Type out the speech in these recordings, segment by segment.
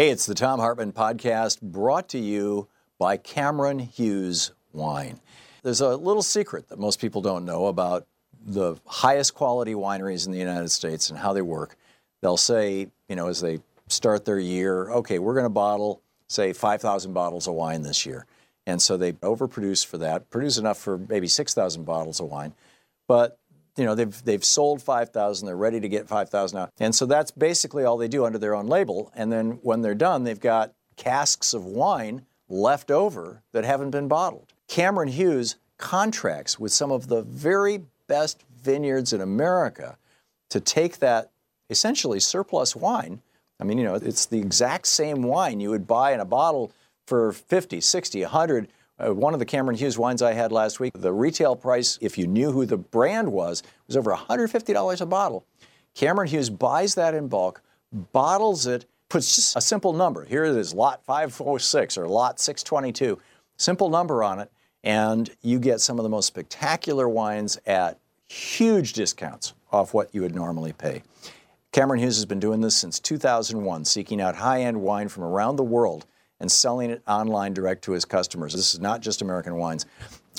Hey, it's the Thom Hartmann podcast brought to you by Cameron Hughes Wine. There's a little secret that most people don't know about the highest quality wineries in the United States and how they work. They'll say, you know, as they start their year, okay, we're going to bottle, say, 5,000 bottles of wine this year. And so they overproduce for that, produce enough for maybe 6,000 bottles of wine. But you know, they've sold 5,000, they're ready to get 5,000 out. And so that's basically all they do under their own label. And then when they're done, they've got casks of wine left over that haven't been bottled. Cameron Hughes contracts with some of the very best vineyards in America to take that essentially surplus wine. I mean, you know, it's the exact same wine you would buy in a bottle for 50, 60, 100. One of the Cameron Hughes wines I had last week, the retail price, if you knew who the brand was over $150 a bottle. Cameron Hughes buys that in bulk, bottles it, puts just a simple number. Here it is, lot 506 or lot 622. Simple number on it, and you get some of the most spectacular wines at huge discounts off what you would normally pay. Cameron Hughes has been doing this since 2001, seeking out high-end wine from around the world and selling it online direct to his customers. This is not just American wines.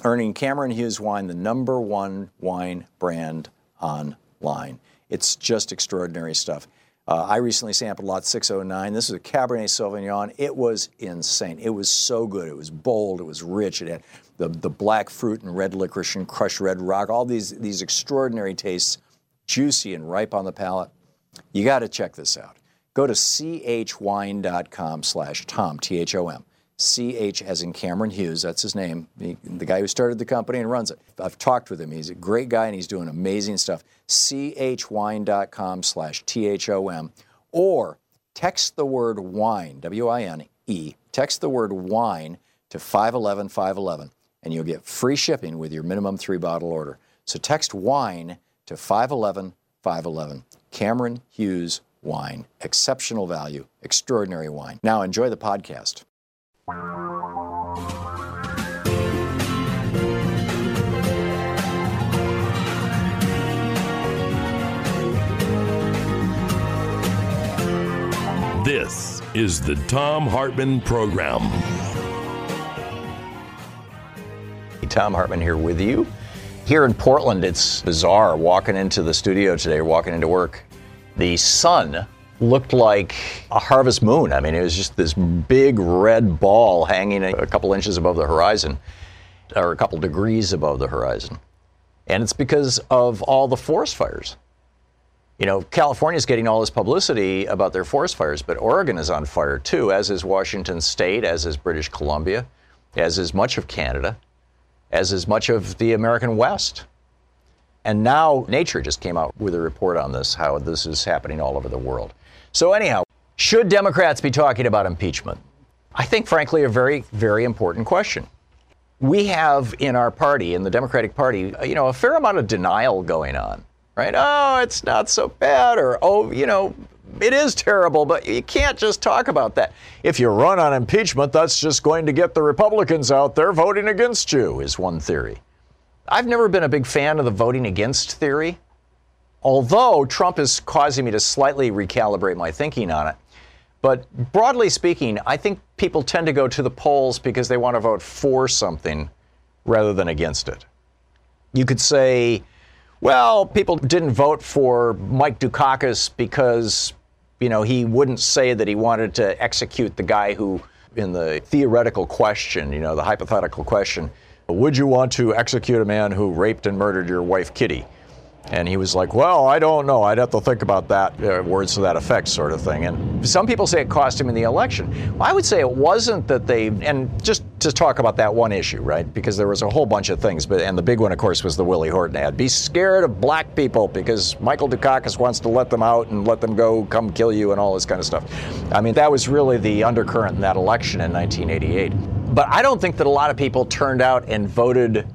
Earning Cameron Hughes Wine the number one wine brand online. It's just extraordinary stuff. I recently sampled lot 609. This is a Cabernet Sauvignon. It was insane. It was so good. It was bold. It was rich. It had the black fruit and red licorice and crushed red rock. All these extraordinary tastes, juicy and ripe on the palate. You got to check this out. Go to chwine.com/Thom, Thom, CH as in Cameron Hughes, that's his name, the guy who started the company and runs it. I've talked with him, he's a great guy and he's doing amazing stuff. chwine.com/Thom, or text the word wine, W-I-N-E, text the word wine to 511511 and you'll get free shipping with your minimum 3-bottle order. So text wine to 511511, Cameron Hughes Wine. Exceptional value. Extraordinary wine. Now enjoy the podcast. This is the Thom Hartmann Program. Thom Hartmann here with you. Here in Portland, it's bizarre walking into the studio today, walking into work. The sun looked like a harvest moon. I mean, it was just this big red ball hanging a couple inches above the horizon, or a couple degrees above the horizon. And it's because of all the forest fires. You know, California's getting all this publicity about their forest fires, but Oregon is on fire too, as is Washington State, as is British Columbia, as is much of Canada, as is much of the American West. And now Nature just came out with a report on this, how this is happening all over the world. So anyhow, should Democrats be talking about impeachment? I think, frankly, a very, very important question. We have in our party, in the Democratic Party, you know, a fair amount of denial going on, right? Oh, it's not so bad, or, oh, you know, it is terrible, but you can't just talk about that. If you run on impeachment, that's just going to get the Republicans out there voting against you, is one theory. I've never been a big fan of the voting against theory, although Trump is causing me to slightly recalibrate my thinking on it. But broadly speaking, I think people tend to go to the polls because they want to vote for something rather than against it. You could say, well, people didn't vote for Mike Dukakis because, you know, he wouldn't say that he wanted to execute the guy who in the theoretical question, you know, the hypothetical question, would you want to execute a man who raped and murdered your wife, Kitty? And he was like, well, I don't know. I'd have to think about that, words to that effect sort of thing. And some people say it cost him in the election. Well, I would say it wasn't that they, and just to talk about that one issue, right, because there was a whole bunch of things, but and the big one, of course, was the Willie Horton ad. Be scared of black people because Michael Dukakis wants to let them out and let them go, come kill you and all this kind of stuff. I mean, that was really the undercurrent in that election in 1988. But I don't think that a lot of people turned out and voted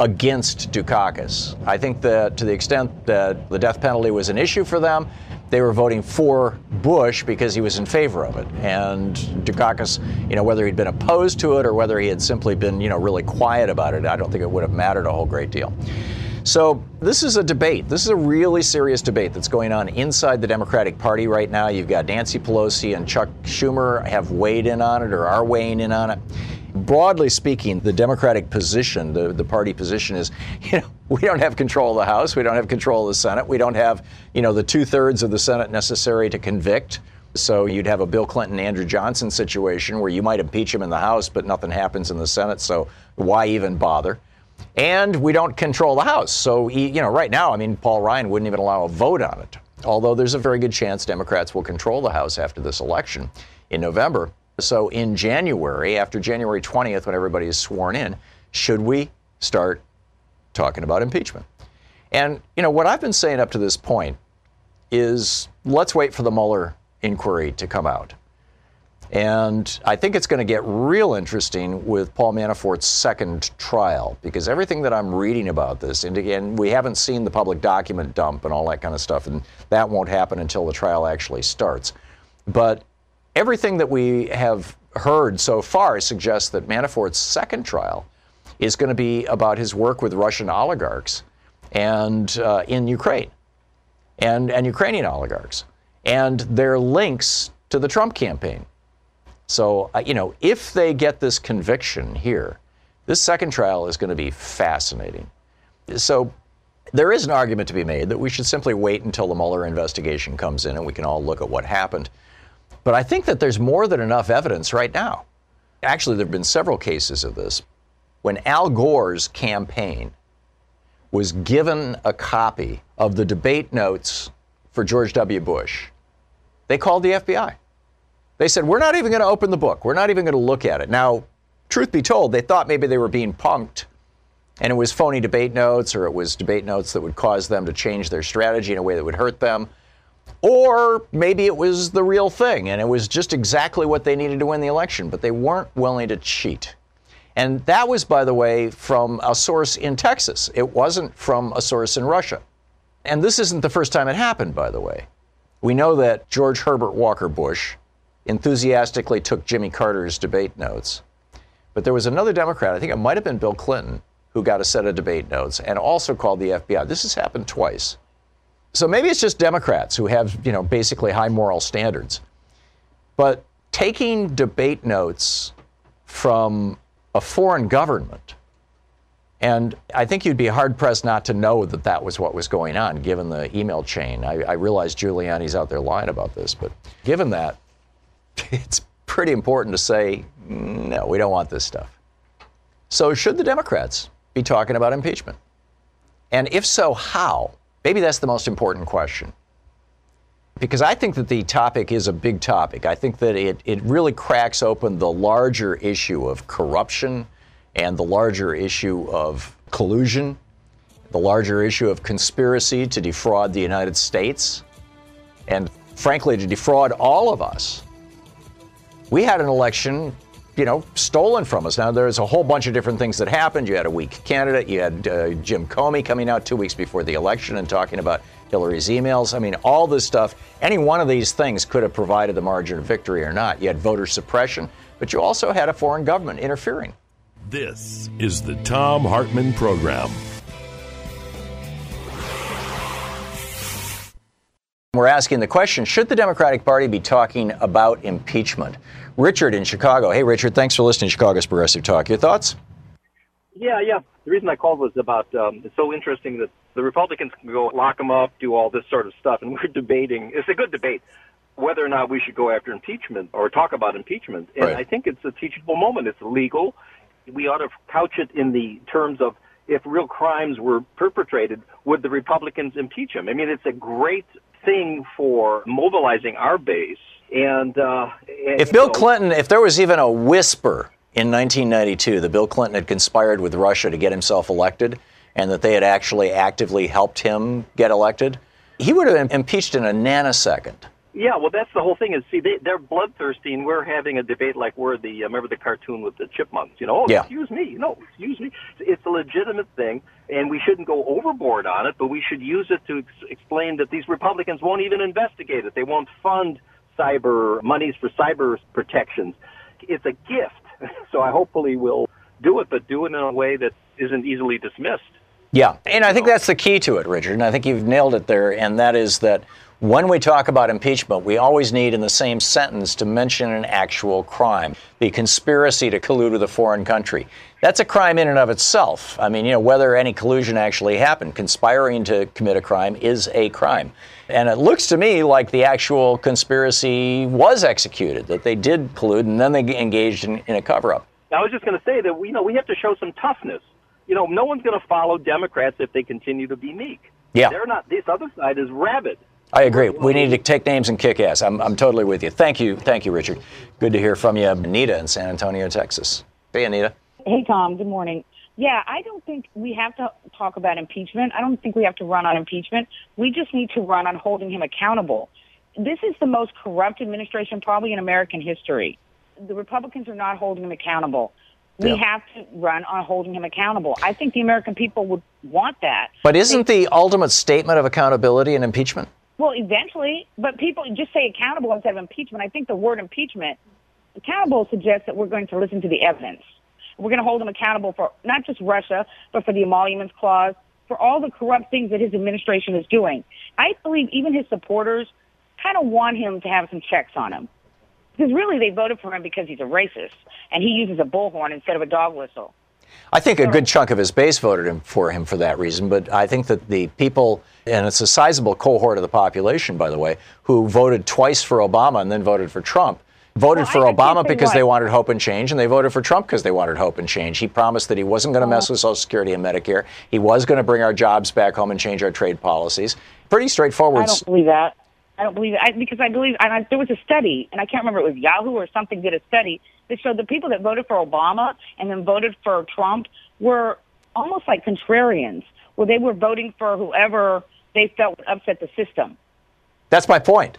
against Dukakis. I think that to the extent that the death penalty was an issue for them, they were voting for Bush because he was in favor of it. And Dukakis, you know, whether he'd been opposed to it or whether he had simply been, you know, really quiet about it, I don't think it would have mattered a whole great deal. So this is a debate. This is a really serious debate that's going on inside the Democratic Party right now. You've got Nancy Pelosi and Chuck Schumer have weighed in on it or are weighing in on it. Broadly speaking, the Democratic position, the party position is, you know, we don't have control of the House. We don't have control of the Senate. We don't have, you know, the 2/3 of the Senate necessary to convict. So you'd have a Bill Clinton, Andrew Johnson situation where you might impeach him in the House, but nothing happens in the Senate. So why even bother? And we don't control the House. So, you know, right now, I mean, Paul Ryan wouldn't even allow a vote on it, although there's a very good chance Democrats will control the House after this election in November. So in January, after January 20th, when everybody is sworn in, should we start talking about impeachment? And, you know, what I've been saying up to this point is let's wait for the Mueller inquiry to come out. And I think it's going to get real interesting with Paul Manafort's second trial, because everything that I'm reading about this, and again, we haven't seen the public document dump and all that kind of stuff, and that won't happen until the trial actually starts. But everything that we have heard so far suggests that Manafort's second trial is going to be about his work with Russian oligarchs and in Ukraine and Ukrainian oligarchs and their links to the Trump campaign. So, you know, if they get this conviction here, this second trial is going to be fascinating. So there is an argument to be made that we should simply wait until the Mueller investigation comes in and we can all look at what happened. But I think that there's more than enough evidence right now. Actually, there have been several cases of this. When Al Gore's campaign was given a copy of the debate notes for George W. Bush, they called the FBI. They said, we're not even going to open the book. We're not even going to look at it. Now, truth be told, they thought maybe they were being punked and it was phony debate notes, or it was debate notes that would cause them to change their strategy in a way that would hurt them. Or maybe it was the real thing and it was just exactly what they needed to win the election, but they weren't willing to cheat. And that was, by the way, from a source in Texas. It wasn't from a source in Russia. And this isn't the first time it happened, by the way. We know that George Herbert Walker Bush enthusiastically took Jimmy Carter's debate notes. But there was another Democrat, I think it might have been Bill Clinton, who got a set of debate notes and also called the FBI. This has happened twice. So maybe it's just Democrats who have, you know, basically high moral standards. But taking debate notes from a foreign government, and I think you'd be hard-pressed not to know that that was what was going on, given the email chain. I realize Giuliani's out there lying about this, but given that, it's pretty important to say, no, we don't want this stuff. So should the Democrats be talking about impeachment? And if so, how? Maybe that's the most important question, because I think that the topic is a big topic. I think that it really cracks open the larger issue of corruption and the larger issue of collusion, the larger issue of conspiracy to defraud the United States, and frankly, to defraud all of us. We had an election, you know, stolen from us. Now, there's a whole bunch of different things that happened. You had a weak candidate. You had Jim Comey coming out 2 weeks before the election and talking about Hillary's emails. I mean, all this stuff, any one of these things could have provided the margin of victory or not. You had voter suppression, but you also had a foreign government interfering. This is the Thom Hartmann Program. We're asking the question, should the Democratic Party be talking about impeachment? Richard in Chicago. Hey, Richard, thanks for listening to Chicago's Progressive Talk. Your thoughts? Yeah. The reason I called was about it's so interesting that the Republicans can go lock them up, do all this sort of stuff, and we're debating. It's a good debate. whether or not we should go after impeachment or talk about impeachment. And right. I think it's a teachable moment. It's legal. We ought to couch it in the terms of, if real crimes were perpetrated, would the Republicans impeach him? I mean, it's a great thing for mobilizing our base. And if Bill Clinton, if there was even a whisper in 1992 that Bill Clinton had conspired with Russia to get himself elected and that they had actually actively helped him get elected, he would have impeached in a nanosecond. Yeah, well, that's the whole thing is, see, they're bloodthirsty, and we're having a debate like we're the, remember the cartoon with the chipmunks, you know, oh, yeah. Excuse me, no, excuse me. It's a legitimate thing, and we shouldn't go overboard on it, but we should use it to explain that these Republicans won't even investigate it. They won't fund cyber monies for cyber protections. It's a gift, so I hopefully will do it, but do it in a way that isn't easily dismissed. Yeah, and I think that's the key to it, Richard, and I think you've nailed it there, and that is that when we talk about impeachment, we always need in the same sentence to mention an actual crime, the conspiracy to collude with a foreign country. That's a crime in and of itself. I mean, you know, whether any collusion actually happened, conspiring to commit a crime is a crime. And it looks to me like the actual conspiracy was executed, that they did collude and then they engaged in a cover-up. I was just going to say that, you know, we have to show some toughness. You know, no one's going to follow Democrats if they continue to be meek. Yeah. They're not. This other side is rabid. I agree. We need to take names and kick ass. I'm totally with you. Thank you. Thank you, Richard. Good to hear from you. Anita in San Antonio, Texas. Hey, Anita. Hey, Tom. Good morning. Yeah, I don't think we have to talk about impeachment. I don't think we have to run on impeachment. We just need to run on holding him accountable. This is the most corrupt administration probably in American history. The Republicans are not holding him accountable. We have to run on holding him accountable. I think the American people would want that. But isn't the ultimate statement of accountability an impeachment? Well, eventually, but people just say accountable instead of impeachment. I think the word impeachment, accountable, suggests that we're going to listen to the evidence. We're going to hold him accountable for not just Russia, but for the Emoluments Clause, for all the corrupt things that his administration is doing. I believe even his supporters kind of want him to have some checks on him. Because really they voted for him because he's a racist, and he uses a bullhorn instead of a dog whistle. I think a good chunk of his base voted for him for that reason, but I think that the people, and it's a sizable cohort of the population, by the way, who voted twice for Obama and then voted for Trump, voted for Obama because they wanted hope and change, and they voted for Trump because they wanted hope and change. He promised that he wasn't going to mess with Social Security and Medicare. He was going to bring our jobs back home and change our trade policies. Pretty straightforward. I don't believe that. I don't believe it, because I believe, and there was a study, and I can't remember, it was Yahoo or something did a study that showed the people that voted for Obama and then voted for Trump were almost like contrarians, where they were voting for whoever they felt would upset the system. That's my point.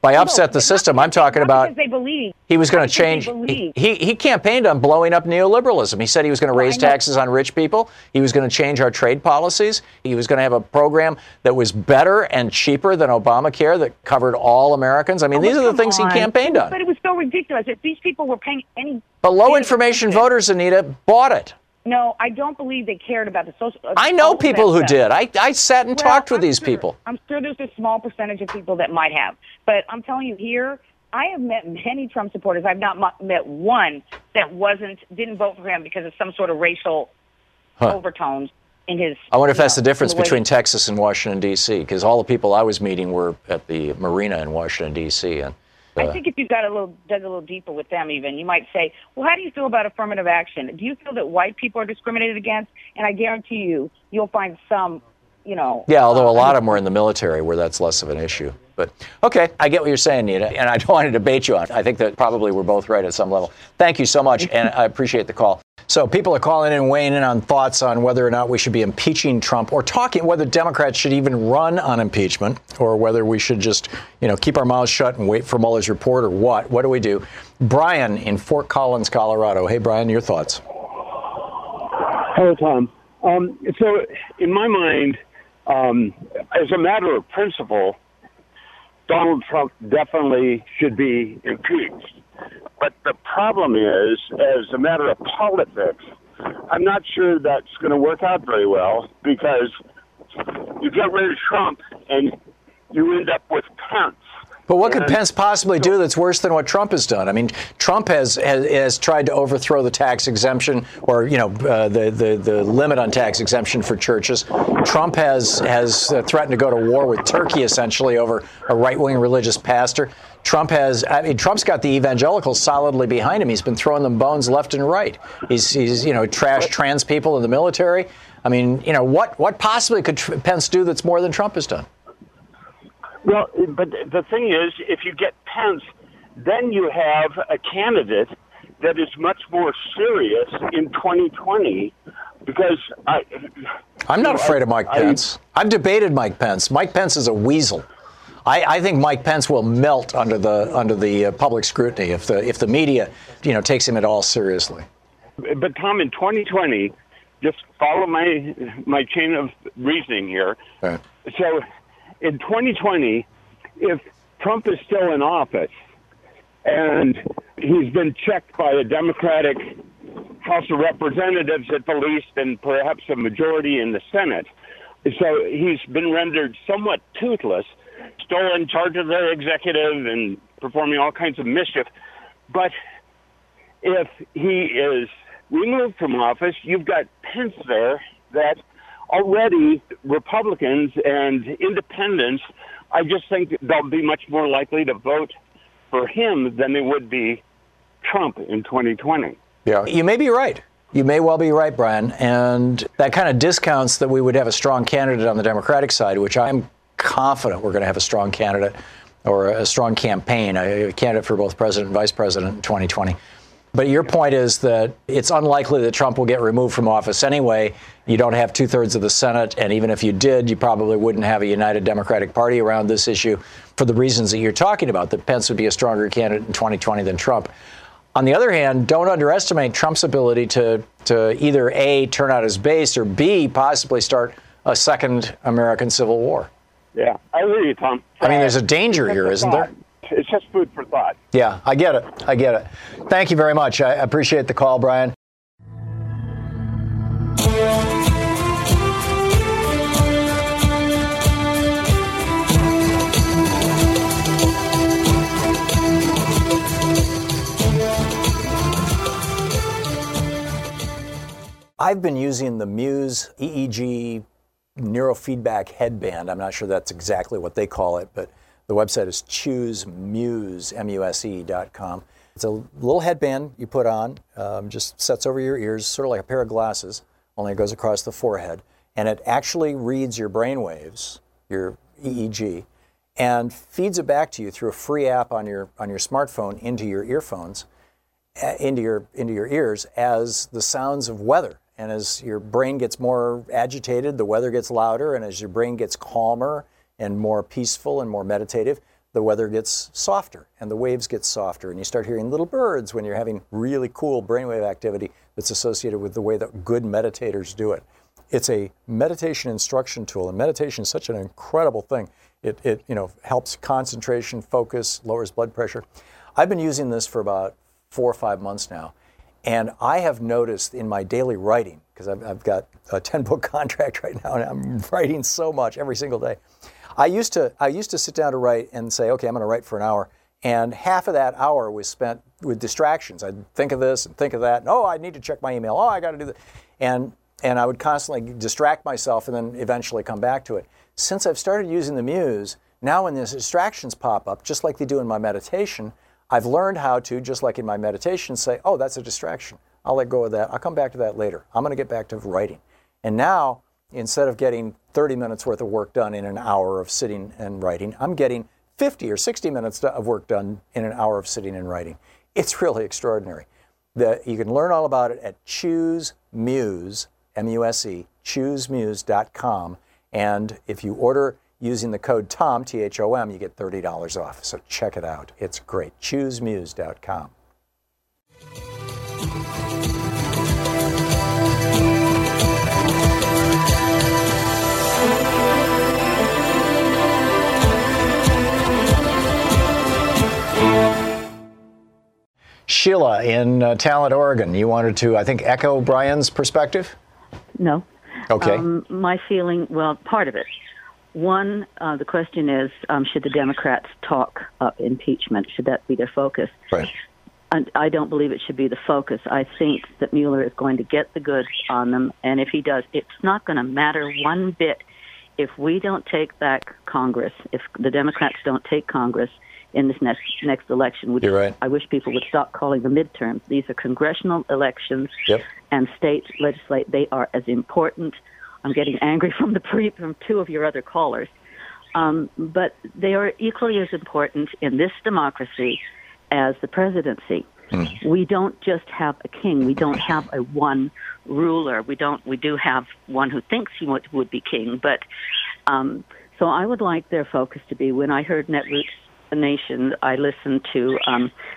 By upset the system, I'm talking about they believe he was going to change. He campaigned on blowing up neoliberalism. He said he was going to raise taxes on rich people. He was going to change our trade policies. He was going to have a program that was better and cheaper than Obamacare that covered all Americans. I mean, these are the things he campaigned on. But it was so ridiculous. If these people were paying any... But low-information voters, Anita, bought it. No, I don't believe they cared about the social... I know people who did. I sat and talked with these people. I'm sure there's a small percentage of people that might have. But I'm telling you here, I have met many Trump supporters. I've not met one that didn't vote for him because of some sort of racial overtones in his... I wonder if that's the difference between Texas and Washington, D.C., because all the people I was meeting were at the marina in Washington, D.C., and... I think if you dug a little deeper with them even, you might say, well, how do you feel about affirmative action? Do you feel that white people are discriminated against? And I guarantee you, you'll find some, you know... Yeah, although a lot of them are in the military where that's less of an issue. But, okay, I get what you're saying, Nita, and I don't want to debate you on it. I think that probably we're both right at some level. Thank you so much, and I appreciate the call. So people are calling in, weighing in on thoughts on whether or not we should be impeaching Trump or talking whether Democrats should even run on impeachment or whether we should just, you know, keep our mouths shut and wait for Mueller's report or what. What do we do? Brian in Fort Collins, Colorado. Hey, Brian, your thoughts. Hello, Tom. So in my mind, as a matter of principle, Donald Trump definitely should be impeached. But the problem is, as a matter of politics, I'm not sure that's going to work out very well because you get rid of Trump and you end up with Pence. But what could Pence possibly do that's worse than what Trump has done? I mean, Trump has tried to overthrow the tax exemption, or the limit on tax exemption for churches. Trump has threatened to go to war with Turkey essentially over a right-wing religious pastor. Trump's got the evangelicals solidly behind him. He's been throwing them bones left and right. He's trashed trans people in the military. I mean, what possibly could Pence do that's more than Trump has done? Well, but the thing is, if you get Pence, then you have a candidate that is much more serious in 2020, because I'm not afraid of Mike Pence. I've debated Mike Pence. Mike Pence is a weasel. I think Mike Pence will melt under the public scrutiny if the media, takes him at all seriously. But Tom, in 2020, just follow my chain of reasoning here. Right. So, in 2020, if Trump is still in office and he's been checked by the Democratic House of Representatives at the least, and perhaps a majority in the Senate, so he's been rendered somewhat toothless, still in charge of their executive and performing all kinds of mischief. But if he is removed from office, you've got Pence there that already Republicans and independents, I just think they'll be much more likely to vote for him than they would be Trump in 2020. Yeah, you may be right. You may well be right, Brian. And that kind of discounts that we would have a strong candidate on the Democratic side, which I'm confident we're going to have a strong candidate or a strong campaign, a candidate for both president and vice president in 2020. But your point is that it's unlikely that Trump will get removed from office anyway. You don't have 2/3 of the Senate. And even if you did, you probably wouldn't have a united Democratic Party around this issue for the reasons that you're talking about, that Pence would be a stronger candidate in 2020 than Trump. On the other hand, don't underestimate Trump's ability to either A, turn out his base, or B, possibly start a second American Civil War. Yeah, I hear you, Tom. I mean, there's a danger here, isn't there? It's just food for thought. Yeah, I get it. Thank you very much. I appreciate the call, Brian. I've been using the Muse EEG neurofeedback headband. I'm not sure that's exactly what they call it, but the website is ChooseMuse, MUSE.com. It's a little headband you put on, just sets over your ears, sort of like a pair of glasses, only it goes across the forehead. And it actually reads your brain waves, your EEG, and feeds it back to you through a free app on your smartphone into your earphones, into your ears, as the sounds of weather. And as your brain gets more agitated, the weather gets louder, and as your brain gets calmer and more peaceful and more meditative, the weather gets softer and the waves get softer, and you start hearing little birds when you're having really cool brainwave activity that's associated with the way that good meditators do it. It's a meditation instruction tool, and meditation is such an incredible thing. It helps concentration, focus, lowers blood pressure. I've been using this for about 4 or 5 months now, and I have noticed in my daily writing, because I've got a 10-book contract right now, and I'm writing so much every single day. I used to sit down to write and say, okay, I'm going to write for an hour, and half of that hour was spent with distractions. I'd think of this and think of that, and oh, I need to check my email. Oh, I got to do that, and I would constantly distract myself and then eventually come back to it. Since I've started using the Muse, now when these distractions pop up, just like they do in my meditation, I've learned how to, just like in my meditation, say, oh, that's a distraction. I'll let go of that. I'll come back to that later. I'm going to get back to writing. And now, instead of getting 30 minutes worth of work done in an hour of sitting and writing, I'm getting 50 or 60 minutes of work done in an hour of sitting and writing. It's really extraordinary. You can learn all about it at ChooseMuse, MUSE, ChooseMuse.com. And if you order using the code TOM, THOM, you get $30 off. So check it out. It's great. ChooseMuse.com. Sheila in Talent, Oregon, you wanted to, I think, echo Brian's perspective? No. Okay. My feeling, well, part of it One, the question is, should the Democrats talk up impeachment? Should that be their focus? Right. And I don't believe it should be the focus. I think that Mueller is going to get the goods on them, and if he does, it's not going to matter one bit if we don't take back Congress, if the Democrats don't take Congress in this next election. Which, you're right. I wish people would stop calling the midterms. These are congressional elections, yep, and state legislate. They are as important. I'm getting angry from two of your other callers. But they are equally as important in this democracy as the presidency. Mm. We don't just have a king. We don't have a one ruler. We do have one who thinks he would be king. But so I would like their focus to be, when I heard Netroots Nation, I listened to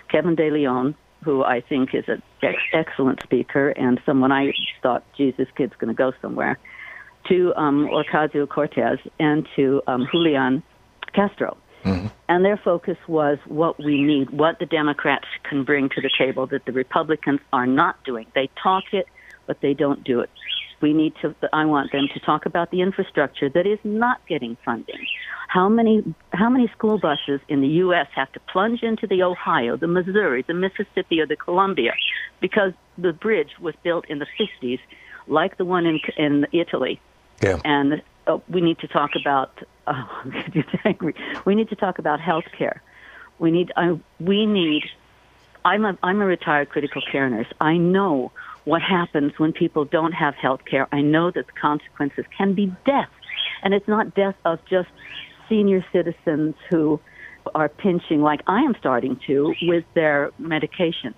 Kevin DeLeon, who I think is an excellent speaker and someone I thought, geez, this kid's going to go somewhere, to Ocasio-Cortez and to Julian Castro. Mm-hmm. And their focus was what we need, what the Democrats can bring to the table that the Republicans are not doing. They talk it, but they don't do it. I want them to talk about the infrastructure that is not getting funding. How many school buses in the U.S. have to plunge into the Ohio, the Missouri, the Mississippi, or the Columbia because the bridge was built in the 50s, like the one in Italy? Yeah. And we need to talk about. I'm going to be angry. We need to talk about health care. I'm a retired critical care nurse. I know what happens when people don't have health care. I know that the consequences can be death. And it's not death of just senior citizens who are pinching, like I am starting to, with their medication.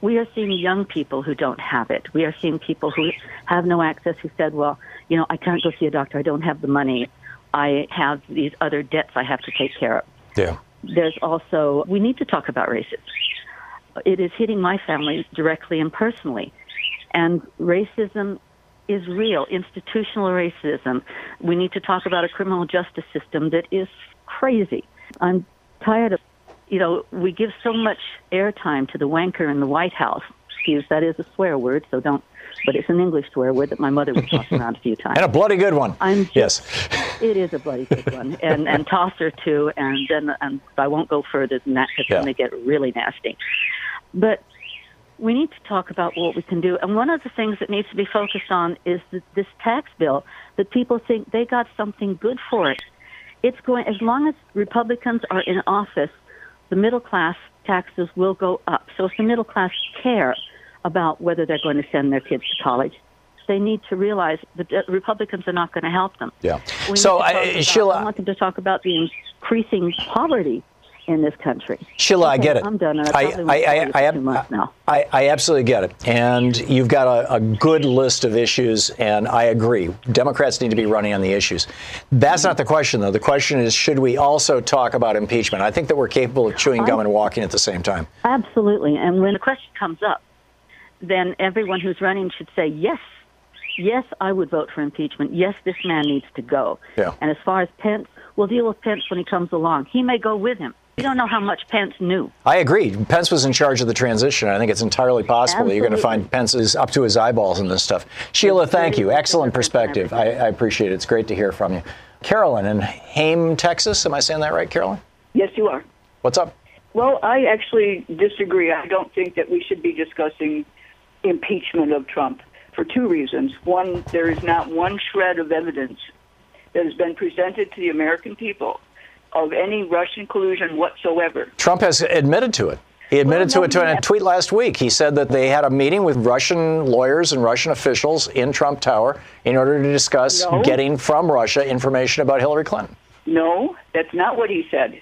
We are seeing young people who don't have it. We are seeing people who have no access, who said, well, you know, I can't go see a doctor. I don't have the money. I have these other debts I have to take care of. Yeah. There's also, we need to talk about racism. It is hitting my family directly and personally. And racism is real, institutional racism. We need to talk about a criminal justice system that is crazy. I'm tired of, you know, we give so much airtime to the wanker in the White House. Excuse, that is a swear word, so don't, but it's an English swear word that my mother was tossing around a few times. And a bloody good one. Yes. It is a bloody good one. And toss her too, and then I won't go further than that because then they get really nasty. But we need to talk about what we can do. And one of the things that needs to be focused on is this tax bill that people think they got something good for it. It's going, as long as Republicans are in office, the middle class taxes will go up. So if the middle class care about whether they're going to send their kids to college, they need to realize that Republicans are not going to help them. Yeah. Sheila, I want them to talk about the increasing poverty in this country. Sheila, okay, I get it. I'm done. I absolutely get it. And you've got a good list of issues, and I agree. Democrats need to be running on the issues. That's not the question, though. The question is, should we also talk about impeachment? I think that we're capable of chewing gum and walking at the same time. Absolutely. And when the question comes up, then everyone who's running should say, yes, I would vote for impeachment. Yes, this man needs to go. Yeah. And as far as Pence, we'll deal with Pence when he comes along. He may go with him. You don't know how much Pence knew. I agree. Pence was in charge of the transition. I think it's entirely possible that you're going to find Pence is up to his eyeballs in this stuff. Sheila, thank you. Excellent perspective. I appreciate it. It's great to hear from you. Carolyn in Haim, Texas. Am I saying that right, Carolyn? Yes, you are. What's up? Well, I actually disagree. I don't think that we should be discussing impeachment of Trump for two reasons. One, there is not one shred of evidence that has been presented to the American people of any Russian collusion whatsoever. Trump has admitted to it. He admitted to it in a tweet last week. He said that they had a meeting with Russian lawyers and Russian officials in Trump Tower in order to discuss getting from Russia information about Hillary Clinton. No, that's not what he said.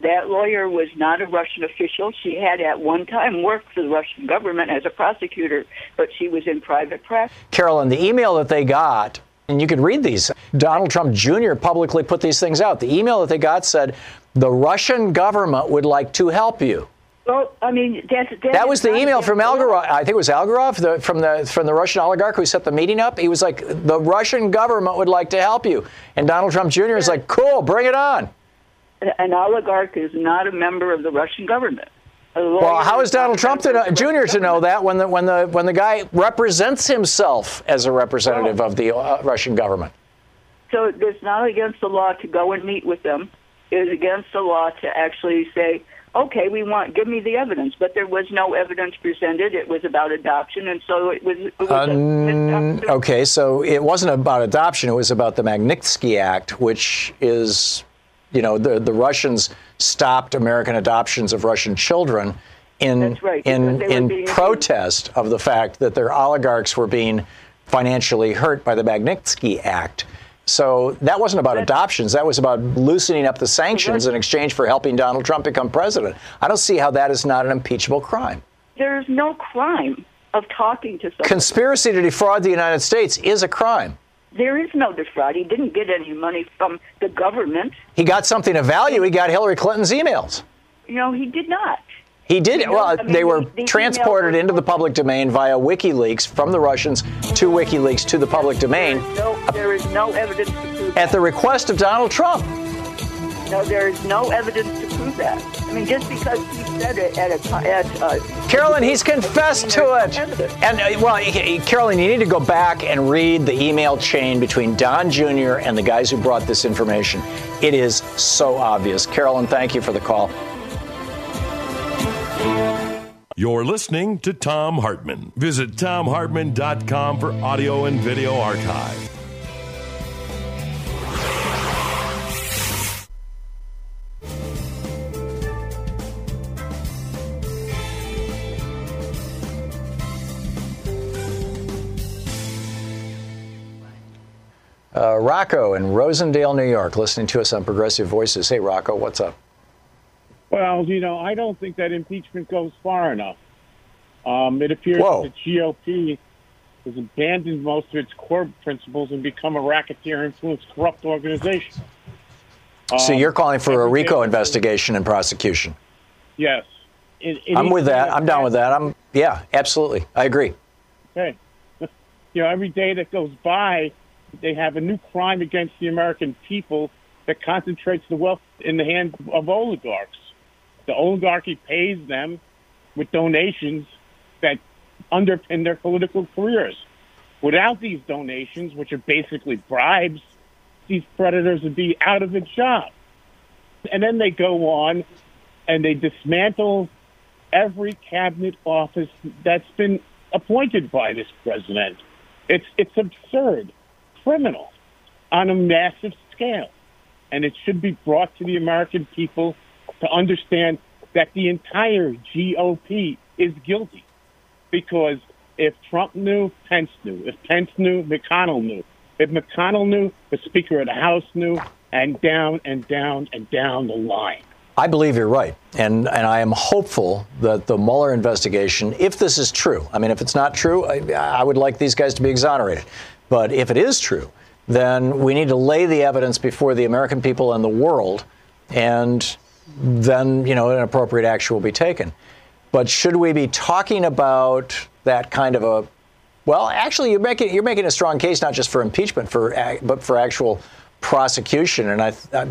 That lawyer was not a Russian official. She had at one time worked for the Russian government as a prosecutor, but she was in private practice. Carolyn, the email that they got, and you can read these. Donald Trump Jr. publicly put these things out. The email that they got said, the Russian government would like to help you. Well, I mean, that was the email from Algarov. I think it was Algarov from the Russian oligarch who set the meeting up. He was like, the Russian government would like to help you. And Donald Trump Jr. is like, cool, bring it on. An oligarch is not a member of the Russian government. Well, how is Donald Trump Jr. to know that when the guy represents himself as a representative of the Russian government? So it's not against the law to go and meet with them. It is against the law to actually say, okay, we want, give me the evidence. But there was no evidence presented. It was about adoption, and so it was okay, so it wasn't about adoption. It was about the Magnitsky Act, which is, you know, the Russians stopped American adoptions of Russian children in protest of the fact that their oligarchs were being financially hurt by the Magnitsky Act. So that wasn't about adoptions. That was about loosening up the sanctions in exchange for helping Donald Trump become president. I don't see how that is not an impeachable crime. There's no crime of talking to someone. Conspiracy to defraud the United States is a crime. There is no defraud. He didn't get any money from the government. He got something of value. He got Hillary Clinton's emails. No, he did not. He did. You know, well, I mean, they were transported into the public domain via WikiLeaks from the Russians to WikiLeaks to the public domain. There is no evidence to prove that. At the request of Donald Trump. No, there is no evidence to prove that. I mean, just because he said it Carolyn, he's confessed to it. And, Carolyn, you need to go back and read the email chain between Don Jr. and the guys who brought this information. It is so obvious. Carolyn, thank you for the call. You're listening to Thom Hartmann. Visit ThomHartmann.com for audio and video archive. Rocco in Rosendale, New York, listening to us on Progressive Voices. Hey, Rocco, what's up? Well, you know, I don't think that impeachment goes far enough. It appears that the GOP has abandoned most of its core principles and become a racketeer-influenced, corrupt organization. So you're calling for a RICO investigation and prosecution? Yes. I'm with that. I'm down with that. Yeah, absolutely. I agree. Okay. You know, every day that goes by, they have a new crime against the American people that concentrates the wealth in the hands of oligarchs. The oligarchy pays them with donations that underpin their political careers. Without these donations, which are basically bribes, these predators would be out of a job. And then they go on and they dismantle every cabinet office that's been appointed by this president. It's absurd, criminal, on a massive scale. And it should be brought to the American people to understand that the entire GOP is guilty. Because if Trump knew, Pence knew. If Pence knew, McConnell knew. If McConnell knew, the Speaker of the House knew, and down and down and down the line. I believe you're right. And I am hopeful that the Mueller investigation, if this is true, I mean, if it's not true, I would like these guys to be exonerated. But if it is true, then we need to lay the evidence before the American people and the world, and then, you know, an appropriate action will be taken. But should we be talking about that kind of a, well, actually, you're making a strong case, not just for impeachment, but for actual prosecution. And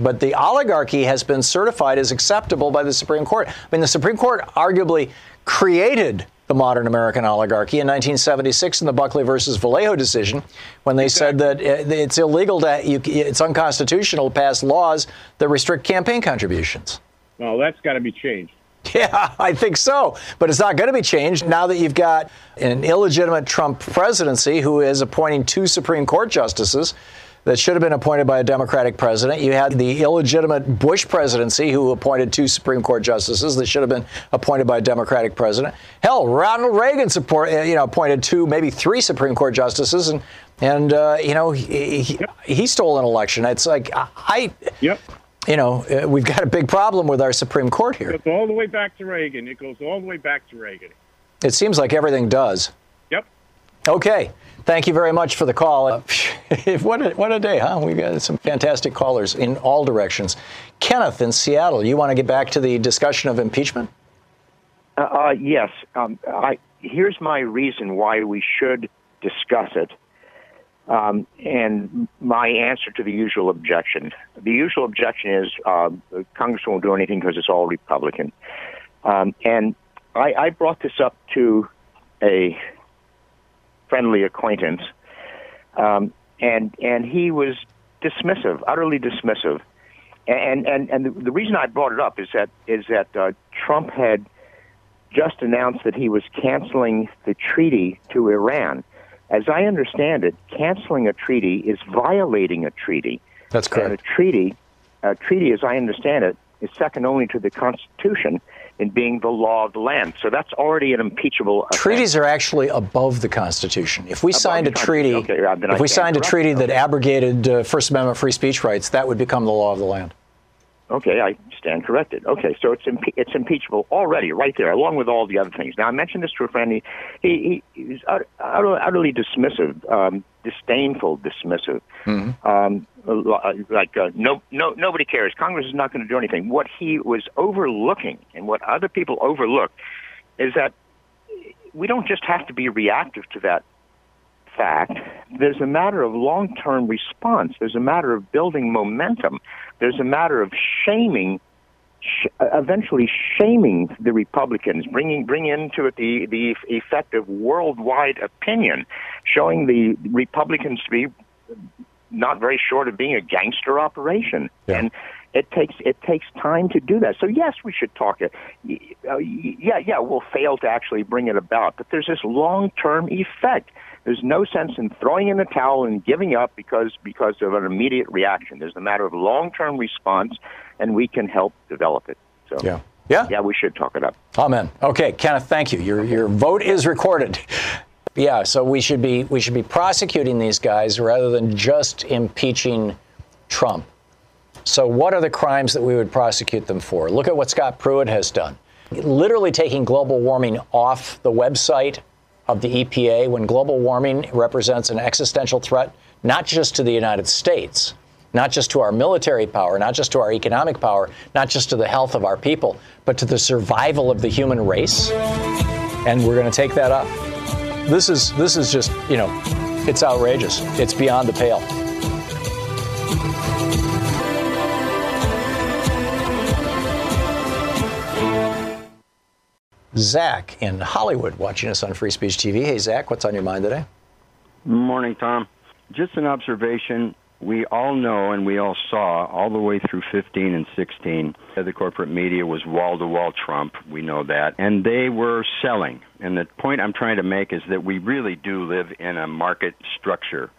but the oligarchy has been certified as acceptable by the Supreme Court. I mean, the Supreme Court arguably created the modern American oligarchy in 1976 in the Buckley versus Vallejo decision, when they said that it's illegal it's unconstitutional to pass laws that restrict campaign contributions. Well, that's got to be changed. Yeah, I think so. But it's not going to be changed now that you've got an illegitimate Trump presidency who is appointing two Supreme Court justices that should have been appointed by a Democratic president. You had the illegitimate Bush presidency who appointed two Supreme Court justices that should have been appointed by a Democratic president. Hell, Ronald Reagan appointed two, maybe three Supreme Court justices, he stole an election. It's like, we've got a big problem with our Supreme Court here. It goes all the way back to Reagan. It seems like everything does. Yep. Okay. Thank you very much for the call. What a day, huh? We've got some fantastic callers in all directions. Kenneth in Seattle, you want to get back to the discussion of impeachment? Yes. Here's my reason why we should discuss it, and my answer to the usual objection. The usual objection is Congress won't do anything because it's all Republican. And I brought this up to a friendly acquaintance, and he was dismissive, utterly dismissive. And the reason I brought it up is that Trump had just announced that he was canceling the treaty to Iran. As I understand it, canceling a treaty is violating a treaty. That's correct. And a treaty, as I understand it, is second only to the Constitution in being the law of the land. So that's already an impeachable offense. Treaties are actually above the Constitution. If we signed a treaty, that abrogated First Amendment free speech rights, that would become the law of the land. Okay, I stand corrected. Okay, so it's impeachable already, right there, along with all the other things. Now, I mentioned this to a friend. He was utterly dismissive, disdainful, dismissive. Mm-hmm. Nobody cares. Congress is not going to do anything. What he was overlooking, and what other people overlook, is that we don't just have to be reactive to that fact. There's a matter of long-term response. There's a matter of building momentum. There's a matter of eventually shaming the Republicans, bring into it the effect of worldwide opinion, showing the Republicans to be not very short of being a gangster operation. Yeah. And it takes time to do that. So yes, we should talk. We'll fail to actually bring it about, but there's this long-term effect. There's no sense in throwing in the towel and giving up because of an immediate reaction. There's a matter of long-term response, and we can help develop it. So, yeah, we should talk it up. Amen. Okay, Kenneth, thank you. Your vote is recorded. Yeah, so we should be prosecuting these guys rather than just impeaching Trump. So what are the crimes that we would prosecute them for? Look at what Scott Pruitt has done, literally taking global warming off the website of the EPA when global warming represents an existential threat, not just to the United States, not just to our military power, not just to our economic power, not just to the health of our people, but to the survival of the human race. And we're going to take that up. This is just, it's outrageous. It's beyond the pale. Zach in Hollywood watching us on Free Speech TV. Hey, Zach, what's on your mind today? Morning, Tom. Just an observation. We all know and we all saw all the way through 15 and 16 that the corporate media was wall-to-wall Trump. We know that. And they were selling. And the point I'm trying to make is that we really do live in a market structure.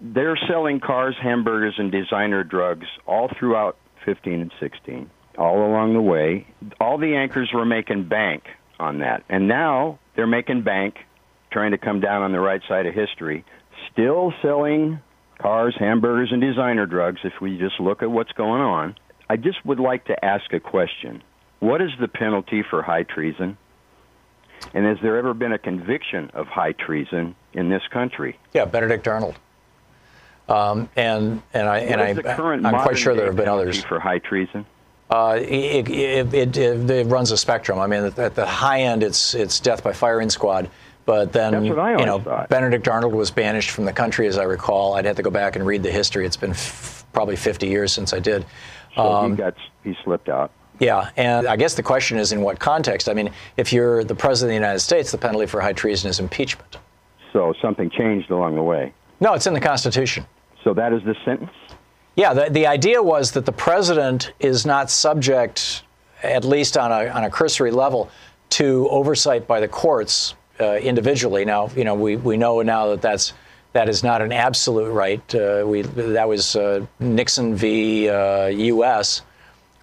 They're selling cars, hamburgers, and designer drugs all throughout 15 and 16. All along the way, all the anchors were making bank on that. And now they're making bank, trying to come down on the right side of history, still selling cars, hamburgers, and designer drugs if we just look at what's going on. I just would like to ask a question. What is the penalty for high treason? And has there ever been a conviction of high treason in this country? Yeah, Benedict Arnold. I'm quite sure there have been others. For high treason? It runs a spectrum. I mean, at the high end, it's death by firing squad. But then, thought. Benedict Arnold was banished from the country, as I recall. I'd have to go back and read the history. It's been probably 50 years since I did. So he slipped out. Yeah, and I guess the question is in what context. I mean, if you're the president of the United States, the penalty for high treason is impeachment. So something changed along the way. No, it's in the Constitution. So that is the sentence? Yeah, the idea was that the president is not subject, at least on a cursory level, to oversight by the courts individually. Now, we know now that is not an absolute right. That was Nixon v. U.S.,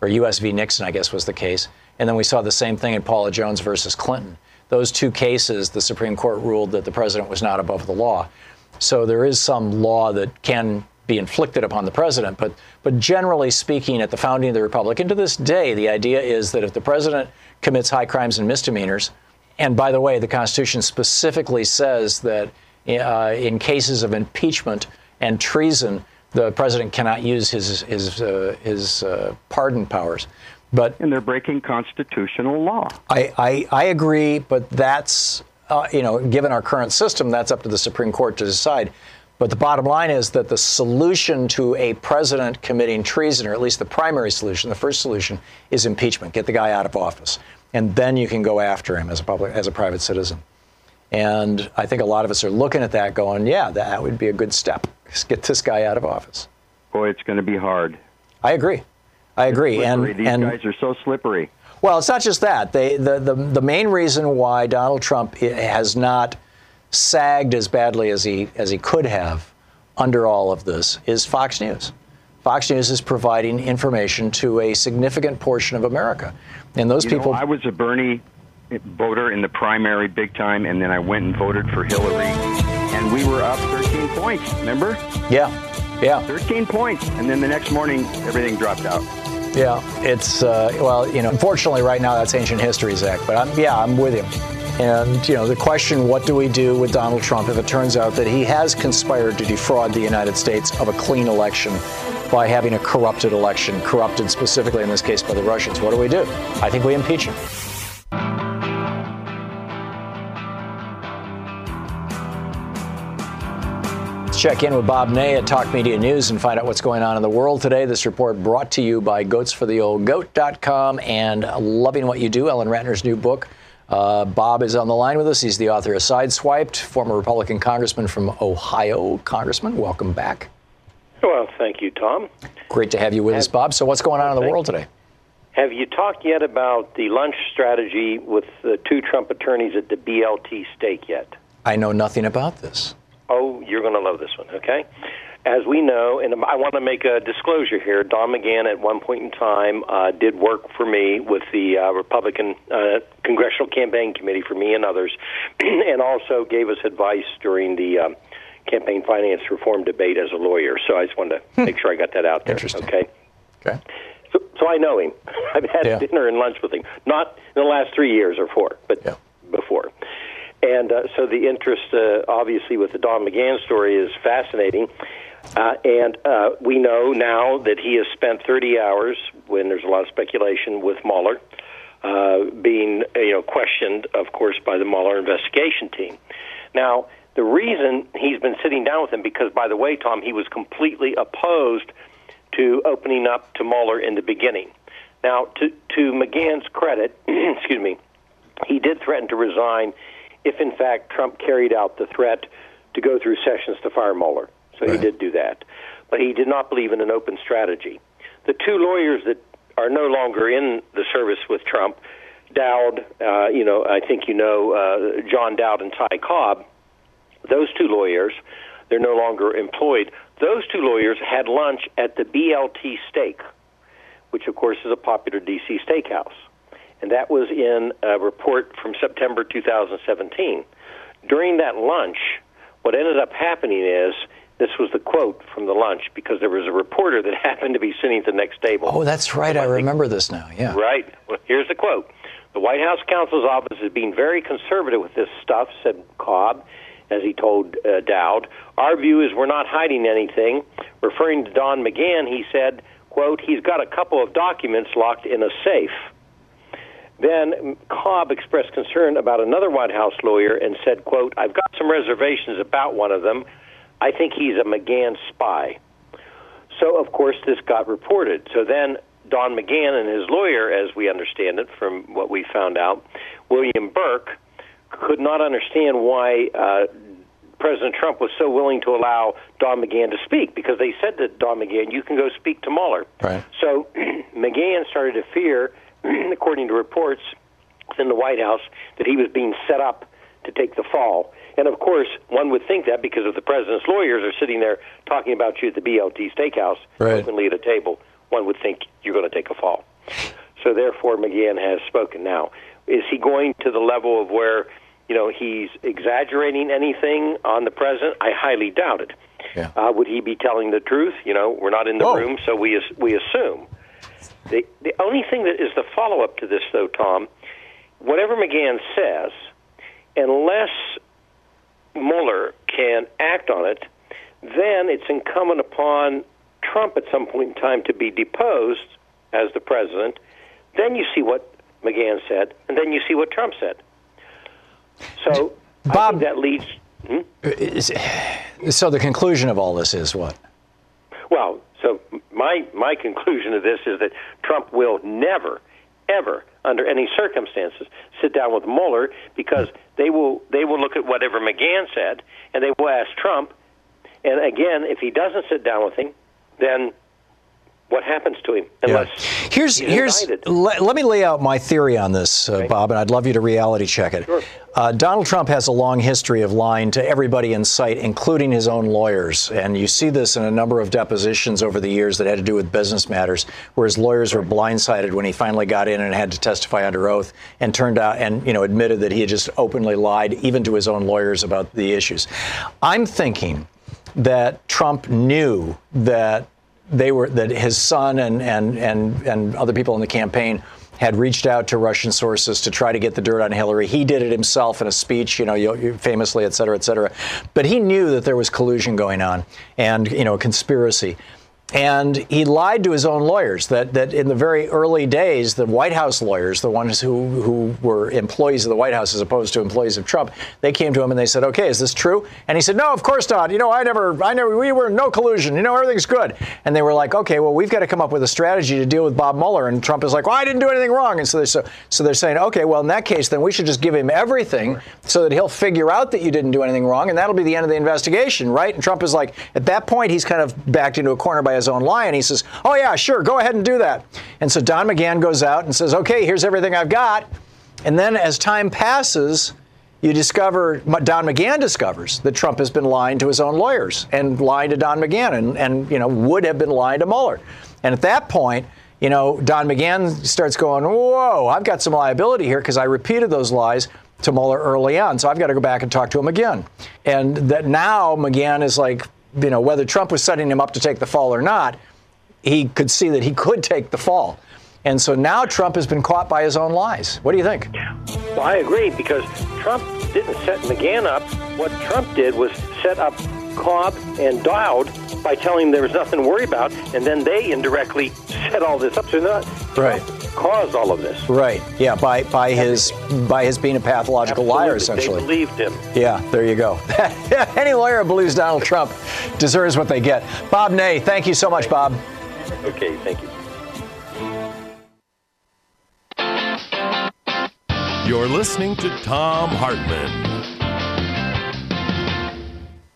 or U.S. v. Nixon, I guess was the case. And then we saw the same thing in Paula Jones versus Clinton. Those two cases, the Supreme Court ruled that the president was not above the law. So there is some law that can be inflicted upon the president, but generally speaking, at the founding of the republic and to this day, the idea is that if the president commits high crimes and misdemeanors, and by the way, the Constitution specifically says that in cases of impeachment and treason, the president cannot use his pardon powers. But and they're breaking constitutional law. I agree, but that's given our current system, that's up to the Supreme Court to decide. But the bottom line is that the solution to a president committing treason, or at least the primary solution, the first solution, is impeachment. Get the guy out of office. And then you can go after him as a private citizen. And I think a lot of us are looking at that going, yeah, that would be a good step. Just get this guy out of office. boy, it's going to be hard. I agree. I agree. These guys are so slippery. Well, it's not just that. The main reason why Donald Trump has not sagged as badly as he could have under all of this is Fox News. Fox News is providing information to a significant portion of America. And those people... I was a Bernie voter in the primary big time, and then I went and voted for Hillary. And we were up 13 points, remember? Yeah. 13 points. And then the next morning, everything dropped out. Yeah, it's, well, you know, unfortunately right now that's ancient history, Zach, but I'm with him. And, you know, the question, what do we do with Donald Trump if it turns out that he has conspired to defraud the United States of a clean election by having a corrupted election, corrupted specifically in this case by the Russians? What do we do? I think we impeach him. Check in with Bob Ney at Talk Media News and find out what's going on in the world today. This report brought to you by goatsfortheoldgoat.com and Loving What You Do, Ellen Ratner's new book. Bob is on the line with us. He's the author of Sideswiped, former Republican congressman from Ohio. Congressman, welcome back. Well, thank you, Tom. Great to have you with us, Bob. So what's going on in the world today? Have you talked yet about the lunch strategy with the two Trump attorneys at the BLT stake yet? I know nothing about this. Oh, you're going to love this one, okay? As we know, and I want to make a disclosure here, Don McGahn at one point in time did work for me with the Republican Congressional Campaign Committee for me and others, and also gave us advice during the campaign finance reform debate as a lawyer. So I just wanted to make sure I got that out there. Interesting. Okay. So I know him. I've had dinner and lunch with him. Not in the last 3 years or four, but before. And so the interest, obviously, with the Don McGahn story is fascinating. And we know now that he has spent 30 hours, when there's a lot of speculation, with Mueller, being questioned, of course, by the Mueller investigation team. Now, the reason he's been sitting down with him, because, by the way, Tom, he was completely opposed to opening up to Mueller in the beginning. Now, to McGahn's credit, excuse me, he did threaten to resign if, in fact, Trump carried out the threat to go through sessions to fire Mueller. So he did do that. But he did not believe in an open strategy. The two lawyers that are no longer in the service with Trump, Dowd, I think John Dowd and Ty Cobb, those two lawyers, they're no longer employed. Those two lawyers had lunch at the BLT Steak, which, of course, is a popular D.C. steakhouse. And that was in a report from September 2017. During that lunch, what ended up happening is, this was the quote from the lunch, because there was a reporter that happened to be sitting at the next table. Oh, that's right. I remember this now, yeah. Right. Well, here's the quote. The White House counsel's office is being very conservative with this stuff, said Cobb, as he told Dowd. Our view is we're not hiding anything. Referring to Don McGahn, he said, quote, he's got a couple of documents locked in a safe. Then Cobb expressed concern about another White House lawyer and said, quote, I've got some reservations about one of them. I think he's a McGahn spy. So, of course, this got reported. So then Don McGahn and his lawyer, as we understand it from what we found out, William Burke, could not understand why President Trump was so willing to allow Don McGahn to speak, because they said to Don McGahn, you can go speak to Mueller. Right. So McGahn started to fear, according to reports in the White House, that he was being set up to take the fall. And, of course, one would think that because if the president's lawyers are sitting there talking about you at the BLT Steakhouse, openly at a table, one would think you're going to take a fall. So, therefore, McGahn has spoken. Now, is he going to the level of where, he's exaggerating anything on the president? I highly doubt it. Yeah. Would he be telling the truth? We're not in the room, so we assume. The only thing that is the follow-up to this, though, Tom, whatever McGahn says, unless Mueller can act on it, then it's incumbent upon Trump at some point in time to be deposed as the president. Then you see what McGahn said, and then you see what Trump said. So, Bob, I think that leads... So the conclusion of all this is what? Well, so my conclusion of this is that Trump will never, ever, under any circumstances, sit down with Mueller, because they will look at whatever McGahn said, and they will ask Trump. And again, if he doesn't sit down with him, then what happens to him unless he's indicted? Let me lay out my theory on this, Bob, and I'd love you to reality check it. Sure. Donald Trump has a long history of lying to everybody in sight, including his own lawyers. And you see this in a number of depositions over the years that had to do with business matters, where his lawyers were blindsided when he finally got in and had to testify under oath and turned out and, you know, admitted that he had just openly lied even to his own lawyers about the issues. I'm thinking that Trump knew that his son and other people in the campaign had reached out to Russian sources to try to get the dirt on Hillary. He did it himself in a speech, you know, famously, et cetera, et cetera. But he knew that there was collusion going on and, you know, conspiracy. And he lied to his own lawyers that in the very early days, the White House lawyers, the ones who were employees of the White House as opposed to employees of Trump, they came to him and they said, OK, is this true? And he said, no, of course not. You know, I never, we were no collusion. You know, everything's good. And they were like, OK, well, we've got to come up with a strategy to deal with Bob Mueller. And Trump is like, well, I didn't do anything wrong. And so they're saying, OK, well, in that case, then we should just give him everything so that he'll figure out that you didn't do anything wrong. And that'll be the end of the investigation. Right. And Trump is like, at that point, he's kind of backed into a corner by his own lie, and he says, oh yeah, sure, go ahead and do that. And so Don McGahn goes out and says, okay, here's everything I've got. And then as time passes, you discover, Don McGahn discovers that Trump has been lying to his own lawyers and lying to Don McGahn and you know, would have been lying to Mueller. And at that point, you know, Don McGahn starts going, whoa, I've got some liability here because I repeated those lies to Mueller early on. So I've got to go back and talk to him again. And that now McGahn is like, you know, whether Trump was setting him up to take the fall or not, he could see that he could take the fall. And so now Trump has been caught by his own lies. What do you think? Well, I agree, because Trump didn't set McGahn up. What Trump did was set up Cobb and Dowd by telling him there was nothing to worry about, and then they indirectly set all this up. So right. Trump caused all of this. Right. Yeah. By his being a pathological liar, essentially. They believed him. Yeah. There you go. Any lawyer who believes Donald Trump deserves what they get. Bob Ney, thank you so much, Bob. Okay. Thank you. You're listening to Thom Hartmann.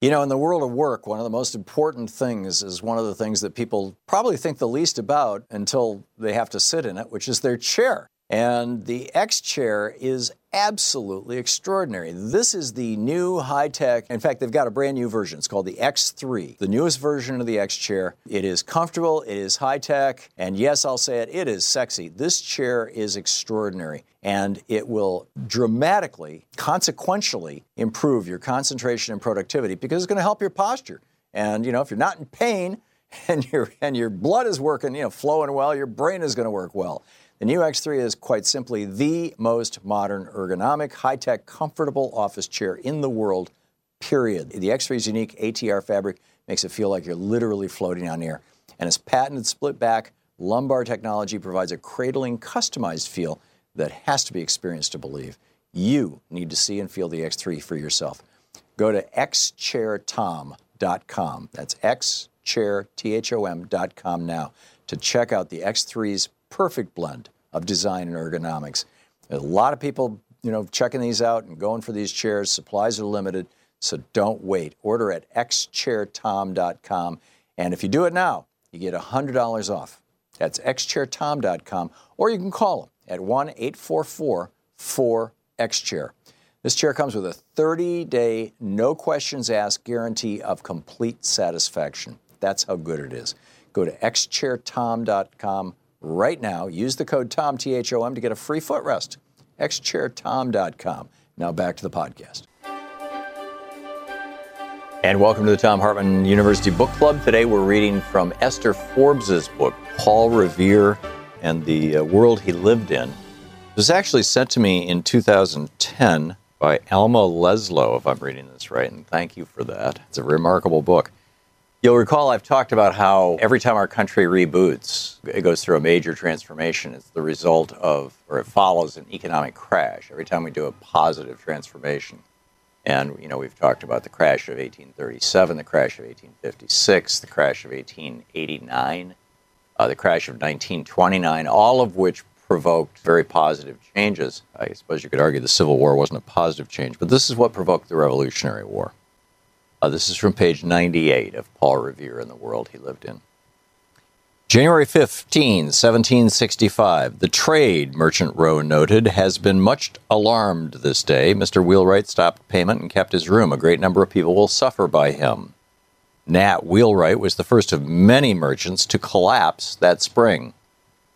You know, in the world of work, one of the most important things is one of the things that people probably think the least about until they have to sit in it, which is their chair. And the X-Chair is absolutely extraordinary. This is the new high-tech. In fact, they've got a brand new version. It's called the X3, the newest version of the X-Chair. It is comfortable, it is high-tech, and yes, I'll say it, it is sexy. This chair is extraordinary, and it will dramatically, consequentially improve your concentration and productivity because it's going to help your posture. And, you know, if you're not in pain and your blood is working, you know, flowing well, your brain is going to work well. The new X3 is quite simply the most modern, ergonomic, high-tech, comfortable office chair in the world, period. The X3's unique ATR fabric makes it feel like you're literally floating on air. And its patented split-back lumbar technology provides a cradling, customized feel that has to be experienced to believe. You need to see and feel the X3 for yourself. Go to xchairtom.com. That's xchairtom.com now to check out the X3's perfect blend of design and ergonomics. A lot of people, you know, checking these out and going for these chairs. Supplies are limited, so don't wait. Order at xchairtom.com. And if you do it now, you get $100 off. That's xchairtom.com. Or you can call them at 1-844-4XChair. This chair comes with a 30-day, no-questions-asked guarantee of complete satisfaction. That's how good it is. Go to xchairtom.com. Right now, use the code THOM, T-H-O-M, to get a free footrest. xchairtom.com. Now back to the podcast. And welcome to the Thom Hartmann University Book Club. Today we're reading from Esther Forbes's book, Paul Revere and the World He Lived In. It was actually sent to me in 2010 by Alma Leslow, if I'm reading this right, and thank you for that. It's a remarkable book. You'll recall I've talked about how every time our country reboots, it goes through a major transformation. It's the result of, or it follows an economic crash every time we do a positive transformation. And, you know, we've talked about the crash of 1837, the crash of 1856, the crash of 1889, the crash of 1929, all of which provoked very positive changes. I suppose you could argue the Civil War wasn't a positive change, but this is what provoked the Revolutionary War. This is from page 98 of Paul Revere and the World He Lived In. January 15, 1765, the trade, Merchant Row noted, has been much alarmed this day. Mr. Wheelwright stopped payment and kept his room. A great number of people will suffer by him. Nat Wheelwright was the first of many merchants to collapse that spring.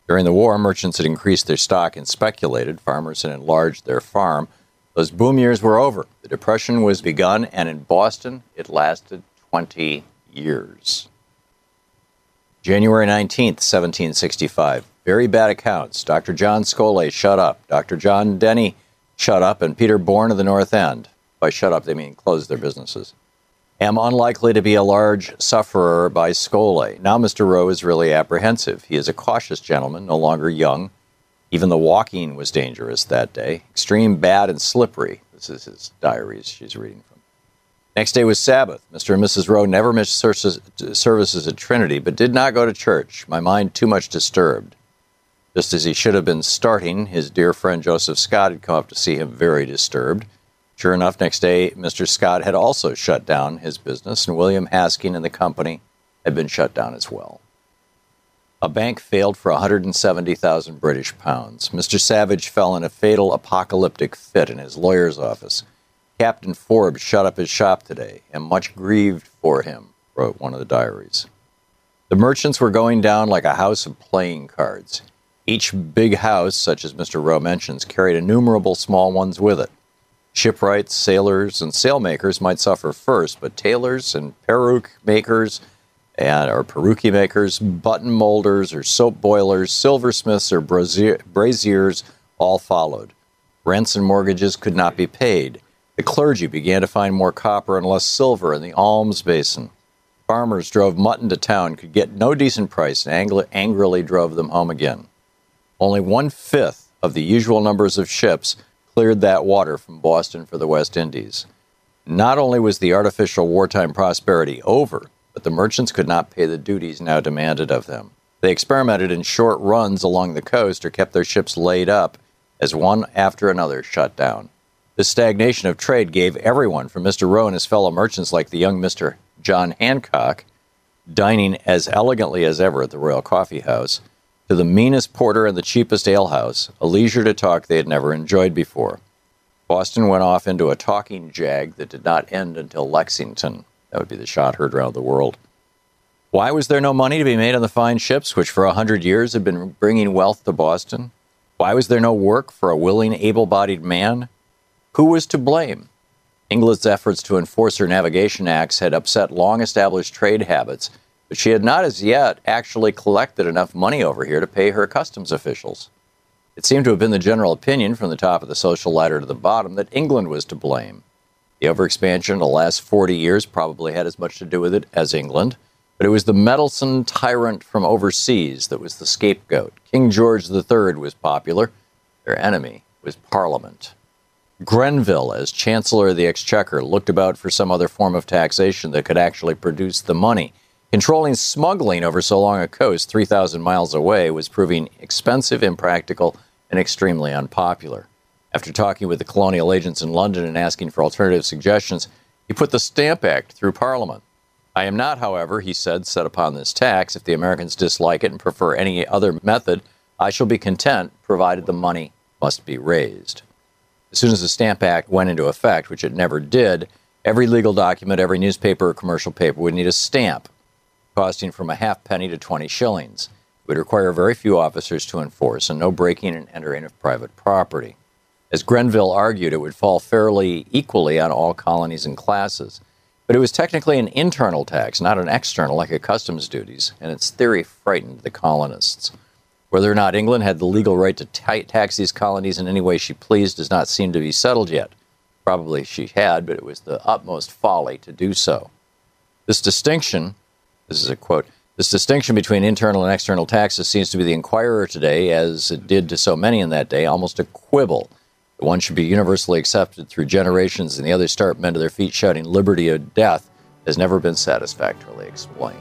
During the war, merchants had increased their stock and speculated. Farmers had enlarged their farm. Those boom years were over. The Depression was begun, and in Boston, it lasted 20 years. January 19th, 1765. Very bad accounts. Dr. John Scollay shut up. Dr. John Denny shut up, and Peter Bourne of the North End. By shut up, they mean closed their businesses. Am unlikely to be a large sufferer by Scollay. Now Mr. Rowe is really apprehensive. He is a cautious gentleman, no longer young. Even the walking was dangerous that day. Extreme bad and slippery. This is his diaries she's reading from. Next day was Sabbath. Mr. and Mrs. Rowe never missed services at Trinity, but did not go to church. My mind too much disturbed. Just as he should have been starting, his dear friend Joseph Scott had come up to see him very disturbed. Sure enough, next day, Mr. Scott had also shut down his business, and William Hasking and the company had been shut down as well. A bank failed for 170,000 British pounds. Mr. Savage fell in a fatal apocalyptic fit in his lawyer's office. Captain Forbes shut up his shop today, and much grieved for him, wrote one of the diaries. The merchants were going down like a house of playing cards. Each big house, such as Mr. Rowe mentions, carried innumerable small ones with it. Shipwrights, sailors, and sailmakers might suffer first, but tailors and peruke makers, or peruke makers, button molders, or soap boilers, silversmiths, or braziers all followed. Rents and mortgages could not be paid. The clergy began to find more copper and less silver in the alms basin. Farmers drove mutton to town, could get no decent price, and angrily drove them home again. Only 1/5 of the usual numbers of ships cleared that water from Boston for the West Indies. Not only was the artificial wartime prosperity over, but the merchants could not pay the duties now demanded of them. They experimented in short runs along the coast or kept their ships laid up as one after another shut down. The stagnation of trade gave everyone, from Mr. Rowe and his fellow merchants like the young Mr. John Hancock, dining as elegantly as ever at the Royal Coffee House, to the meanest porter and the cheapest alehouse, a leisure to talk they had never enjoyed before. Boston went off into a talking jag that did not end until Lexington. That would be the shot heard around the world. Why was there no money to be made on the fine ships, which for 100 years had been bringing wealth to Boston? Why was there no work for a willing, able-bodied man? Who was to blame? England's efforts to enforce her navigation acts had upset long-established trade habits, but she had not as yet actually collected enough money over here to pay her customs officials. It seemed to have been the general opinion from the top of the social ladder to the bottom that England was to blame. The overexpansion of the last 40 years probably had as much to do with it as England, but it was the meddlesome tyrant from overseas that was the scapegoat. King George III was popular. Their enemy was Parliament. Grenville, as Chancellor of the Exchequer, looked about for some other form of taxation that could actually produce the money. Controlling smuggling over so long a coast, 3,000 miles away, was proving expensive, impractical, and extremely unpopular. After talking with the colonial agents in London and asking for alternative suggestions, he put the Stamp Act through Parliament. I am not, however, he said, set upon this tax. If the Americans dislike it and prefer any other method, I shall be content, provided the money must be raised. As soon as the Stamp Act went into effect, which it never did, every legal document, every newspaper or commercial paper would need a stamp, costing from a halfpenny to 20 shillings. It would require very few officers to enforce and no breaking and entering of private property. As Grenville argued, it would fall fairly equally on all colonies and classes. But it was technically an internal tax, not an external, like a customs duties, and its theory frightened the colonists. Whether or not England had the legal right to tax these colonies in any way she pleased does not seem to be settled yet. Probably she had, but it was the utmost folly to do so. This distinction between internal and external taxes seems to be the Inquirer today, as it did to so many in that day, almost a quibble. The one should be universally accepted through generations, and the other start men to their feet shouting liberty or death, has never been satisfactorily explained.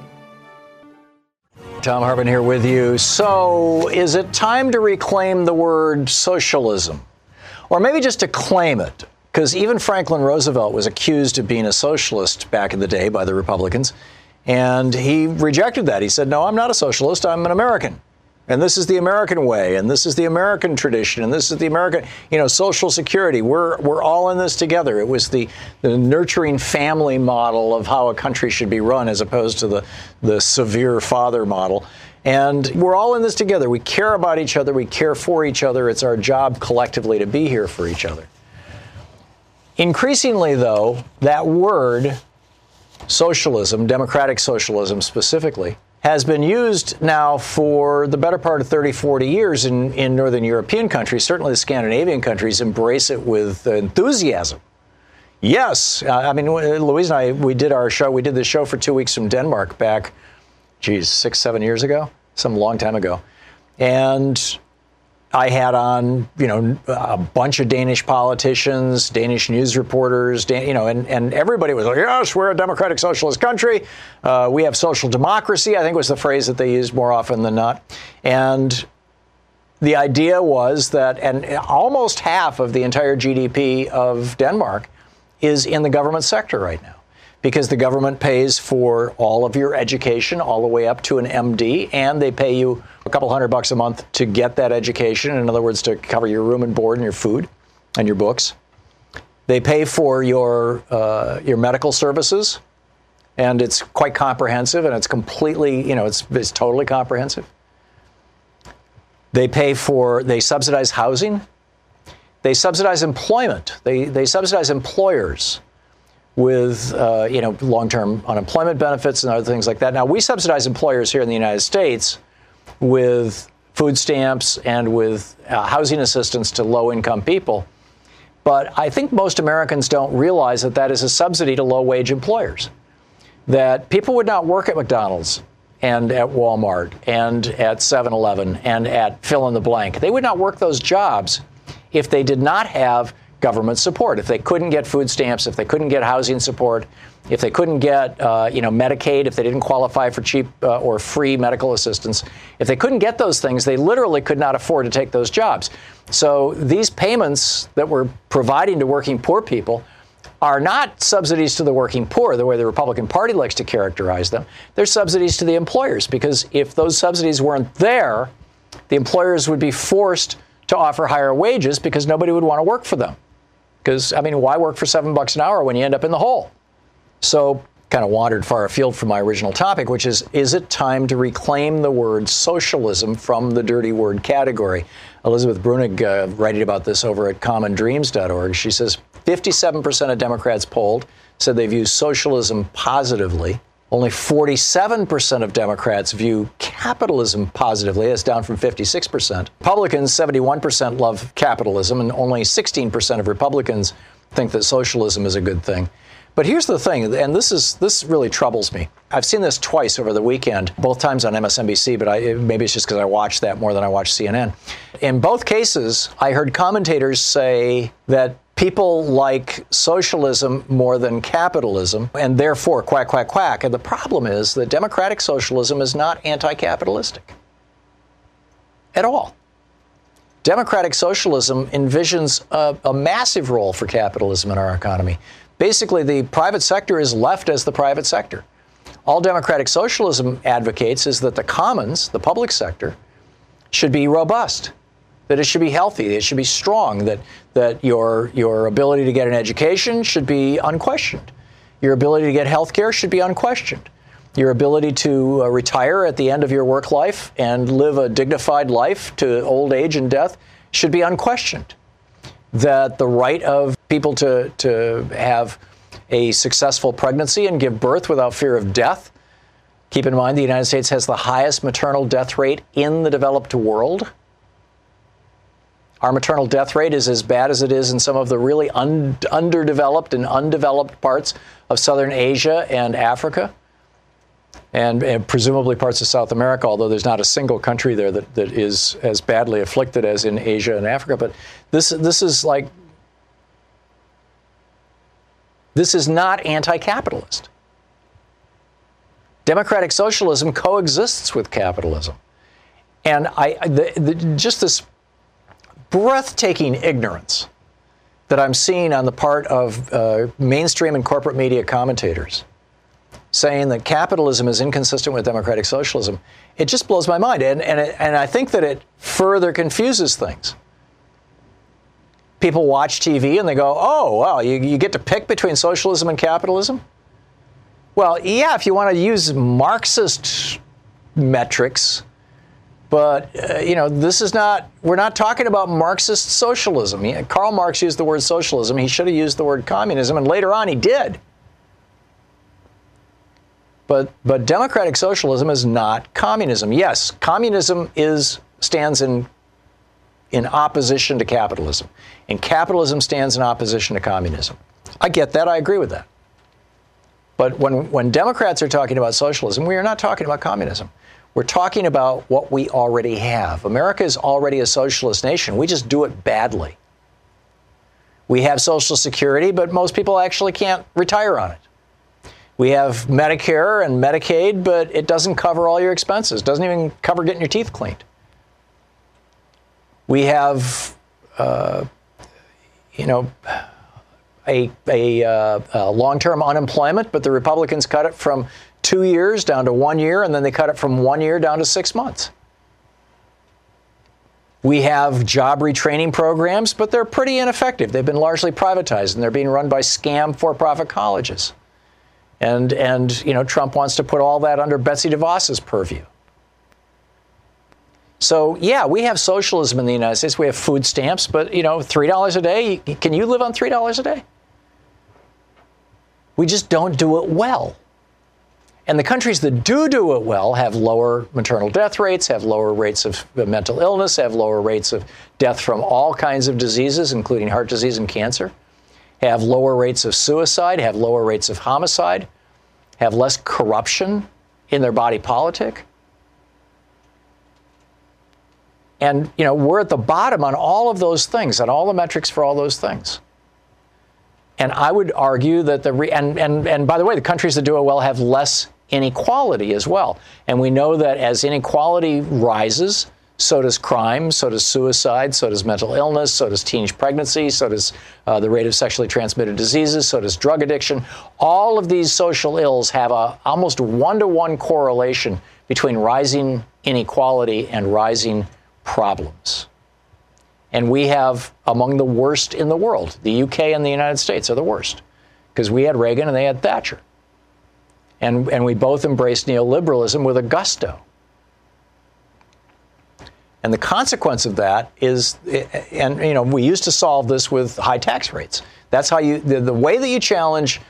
Thom Hartmann here with you. So, is it time to reclaim the word socialism? Or maybe just to claim it? Because even Franklin Roosevelt was accused of being a socialist back in the day by the Republicans. And he rejected that. He said, no, I'm not a socialist. I'm an American. And this is the American way. And this is the American tradition. And this is the American, you know, Social Security. We're all in this together. It was the nurturing family model of how a country should be run as opposed to the severe father model. And we're all in this together. We care about each other. We care for each other. It's our job collectively to be here for each other. Increasingly, though, that word, socialism, democratic socialism specifically, has been used now for the better part of 30, 40 years in northern European countries. Certainly the Scandinavian countries embrace it with enthusiasm. Yes. I mean, Louise and I, we did our show. We did this show for 2 weeks from Denmark back, geez, 6, 7 years ago, some long time ago. And I had on, you know, a bunch of Danish politicians, Danish news reporters, you know, and everybody was like, yes, we're a democratic socialist country. We have social democracy, I think was the phrase that they used more often than not. And the idea was that, and almost half of the entire GDP of Denmark is in the government sector right now, because the government pays for all of your education all the way up to an MD, and they pay you a couple $100 a month to get that education, in other words, to cover your room and board and your food and your books. They pay for your medical services, and it's quite comprehensive, and it's completely, you know, it's totally comprehensive. They subsidize housing. They subsidize employment. They subsidize employers with, you know, long-term unemployment benefits and other things like that. Now, we subsidize employers here in the United States with food stamps and with housing assistance to low-income people. But I think most Americans don't realize that that is a subsidy to low-wage employers, that people would not work at McDonald's and at Walmart and at 7-Eleven and at fill-in-the-blank. They would not work those jobs if they did not have government support, if they couldn't get food stamps, if they couldn't get housing support, if they couldn't get, you know, Medicaid, if they didn't qualify for cheap or free medical assistance. If they couldn't get those things, they literally could not afford to take those jobs. So these payments that we're providing to working poor people are not subsidies to the working poor, the way the Republican Party likes to characterize them. They're subsidies to the employers, because if those subsidies weren't there, the employers would be forced to offer higher wages because nobody would want to work for them. Because, I mean, why work for $7 an hour when you end up in the hole? So, kind of wandered far afield from my original topic, which is it time to reclaim the word socialism from the dirty word category? Elizabeth Brunig, writing about this over at commondreams.org, she says 57% of Democrats polled said they view socialism positively. Only 47% of Democrats view capitalism positively. That's down from 56%. Republicans, 71% love capitalism, and only 16% of Republicans think that socialism is a good thing. But here's the thing, and this really troubles me. I've seen this twice over the weekend, both times on MSNBC, but maybe it's just because I watch that more than I watch CNN. In both cases, I heard commentators say that people like socialism more than capitalism, and therefore, quack, quack, quack. And the problem is that democratic socialism is not anti-capitalistic at all. Democratic socialism envisions a massive role for capitalism in our economy. Basically, the private sector is left as the private sector. All democratic socialism advocates is that the commons, the public sector, should be robust, that it should be healthy, it should be strong, that your ability to get an education should be unquestioned. Your ability to get health care should be unquestioned. Your ability to retire at the end of your work life and live a dignified life to old age and death should be unquestioned. That the right of people to have a successful pregnancy and give birth without fear of death. Keep in mind, the United States has the highest maternal death rate in the developed world. Our maternal death rate is as bad as it is in some of the really underdeveloped and undeveloped parts of Southern Asia and Africa, and presumably parts of South America, although there's not a single country there that is as badly afflicted as in Asia and Africa. But this is like, this is not anti-capitalist. Democratic socialism coexists with capitalism. And just this breathtaking ignorance that I'm seeing on the part of mainstream and corporate media commentators saying that capitalism is inconsistent with democratic socialism, it just blows my mind. And I think that it further confuses things. People watch TV and they go, oh, well, you get to pick between socialism and capitalism? Well, yeah, if you want to use Marxist metrics, but, you know, this is not, we're not talking about Marxist socialism. Karl Marx used the word socialism. He should have used the word communism, and later on he did. But democratic socialism is not communism. Yes, communism stands in opposition to capitalism, and capitalism stands in opposition to communism. I get that. I agree with that. But when Democrats are talking about socialism, we are not talking about communism. We're talking about what we already have. America is already a socialist nation. We just do it badly. We have Social Security, but most people actually can't retire on it. We have Medicare and Medicaid, but it doesn't cover all your expenses. It doesn't even cover getting your teeth cleaned. We have, you know, a long-term unemployment, but the Republicans cut it from 2 years down to 1 year, and then they cut it from 1 year down to 6 months. We have job retraining programs, but they're pretty ineffective. They've been largely privatized, and they're being run by scam for-profit colleges. And you know, Trump wants to put all that under Betsy DeVos's purview. So, yeah, we have socialism in the United States. We have food stamps, but, you know, $3 a day, can you live on $3 a day? We just don't do it well. And the countries that do it well have lower maternal death rates, have lower rates of mental illness, have lower rates of death from all kinds of diseases, including heart disease and cancer, have lower rates of suicide, have lower rates of homicide, have less corruption in their body politic. And, you know, we're at the bottom on all of those things, on all the metrics for all those things. And I would argue that and by the way, the countries that do it well have less inequality as well. And we know that as inequality rises, so does crime, so does suicide, so does mental illness, so does teenage pregnancy, so does the rate of sexually transmitted diseases, so does drug addiction. All of these social ills have a almost one-to-one correlation between rising inequality and rising problems. And we have among the worst in the world. The UK and the United States are the worst because we had Reagan and they had Thatcher. And we both embraced neoliberalism with a gusto. And the consequence of that is, and you know, we used to solve this with high tax rates. That's how you, the way that you challenge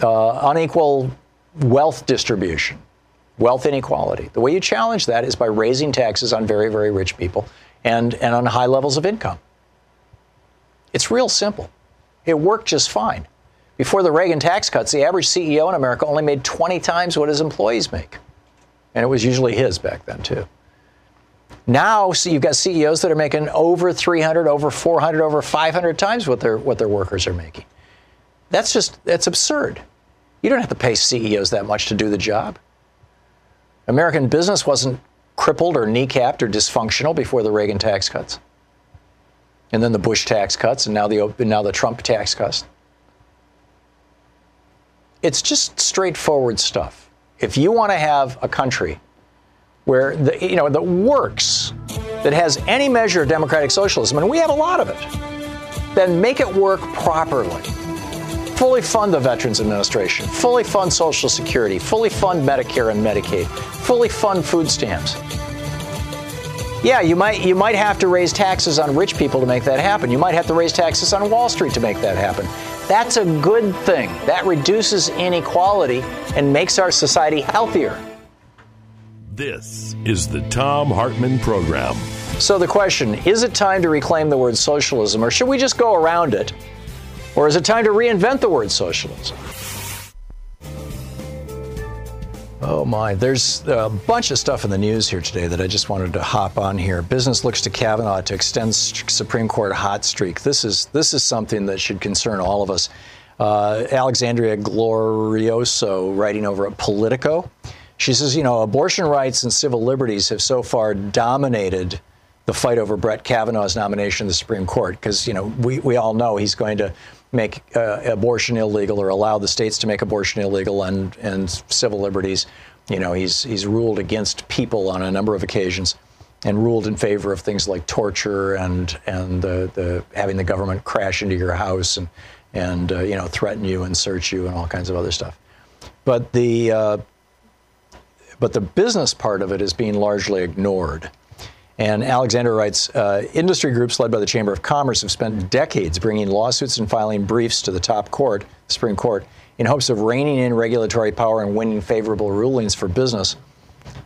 unequal wealth distribution, wealth inequality, the way you challenge that is by raising taxes on very, very rich people and on high levels of income. It's real simple. It worked just fine. Before the Reagan tax cuts, the average CEO in America only made 20 times what his employees make. And it was usually his back then, too. Now, so you've got CEOs that are making over 300, over 400, over 500 times what their workers are making. That's absurd. You don't have to pay CEOs that much to do the job. American business wasn't crippled or kneecapped or dysfunctional before the Reagan tax cuts. And then the Bush tax cuts, and now the Trump tax cuts. It's just straightforward stuff. If you want to have a country where, you know, that works, that has any measure of democratic socialism, and we have a lot of it, then make it work properly. Fully fund the Veterans Administration, fully fund Social Security, fully fund Medicare and Medicaid, fully fund food stamps. Yeah, you might have to raise taxes on rich people to make that happen. You might have to raise taxes on Wall Street to make that happen. That's a good thing. That reduces inequality and makes our society healthier. This is the Thom Hartmann Program. So the question, is it time to reclaim the word socialism, or should we just go around it? Or is it time to reinvent the word socialism? Oh my, there's a bunch of stuff in the news here today that I just wanted to hop on here. Business looks to Kavanaugh to extend Supreme Court hot streak. This is something that should concern all of us. Alexandria Glorioso, writing over at Politico, she says, you know, abortion rights and civil liberties have so far dominated the fight over Brett Kavanaugh's nomination to the Supreme Court, because, you know, we all know he's going to make abortion illegal or allow the states to make abortion illegal and civil liberties. You know, he's ruled against people on a number of occasions and ruled in favor of things like torture and having the government crash into your house and you know, threaten you and search you and all kinds of other stuff. But the business part of it is being largely ignored. And Alexander writes, industry groups led by the Chamber of Commerce have spent decades bringing lawsuits and filing briefs to the top court, the Supreme Court, in hopes of reining in regulatory power and winning favorable rulings for business.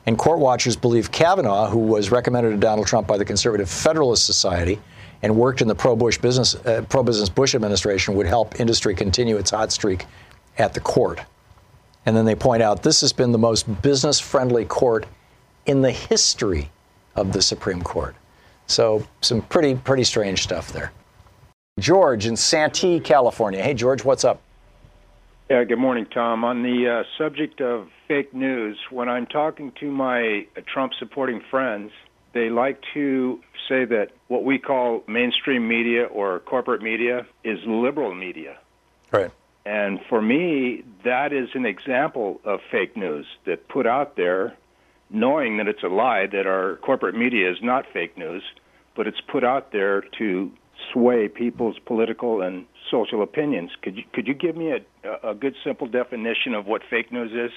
And court watchers believe Kavanaugh, who was recommended to Donald Trump by the Conservative Federalist Society and worked in the pro-business Bush administration, would help industry continue its hot streak at the court. And then they point out this has been the most business-friendly court in the history of the Supreme Court. So some pretty strange stuff there. George in Santee, California. Hey, George, what's up? Yeah, good morning, Tom. On the subject of fake news, when I'm talking to my Trump-supporting friends, they like to say that what we call mainstream media or corporate media is liberal media. Right. And for me, that is an example of fake news that put out there, knowing that it's a lie, that our corporate media is not fake news, but it's put out there to sway people's political and social opinions. Could you give me a good, simple definition of what fake news is?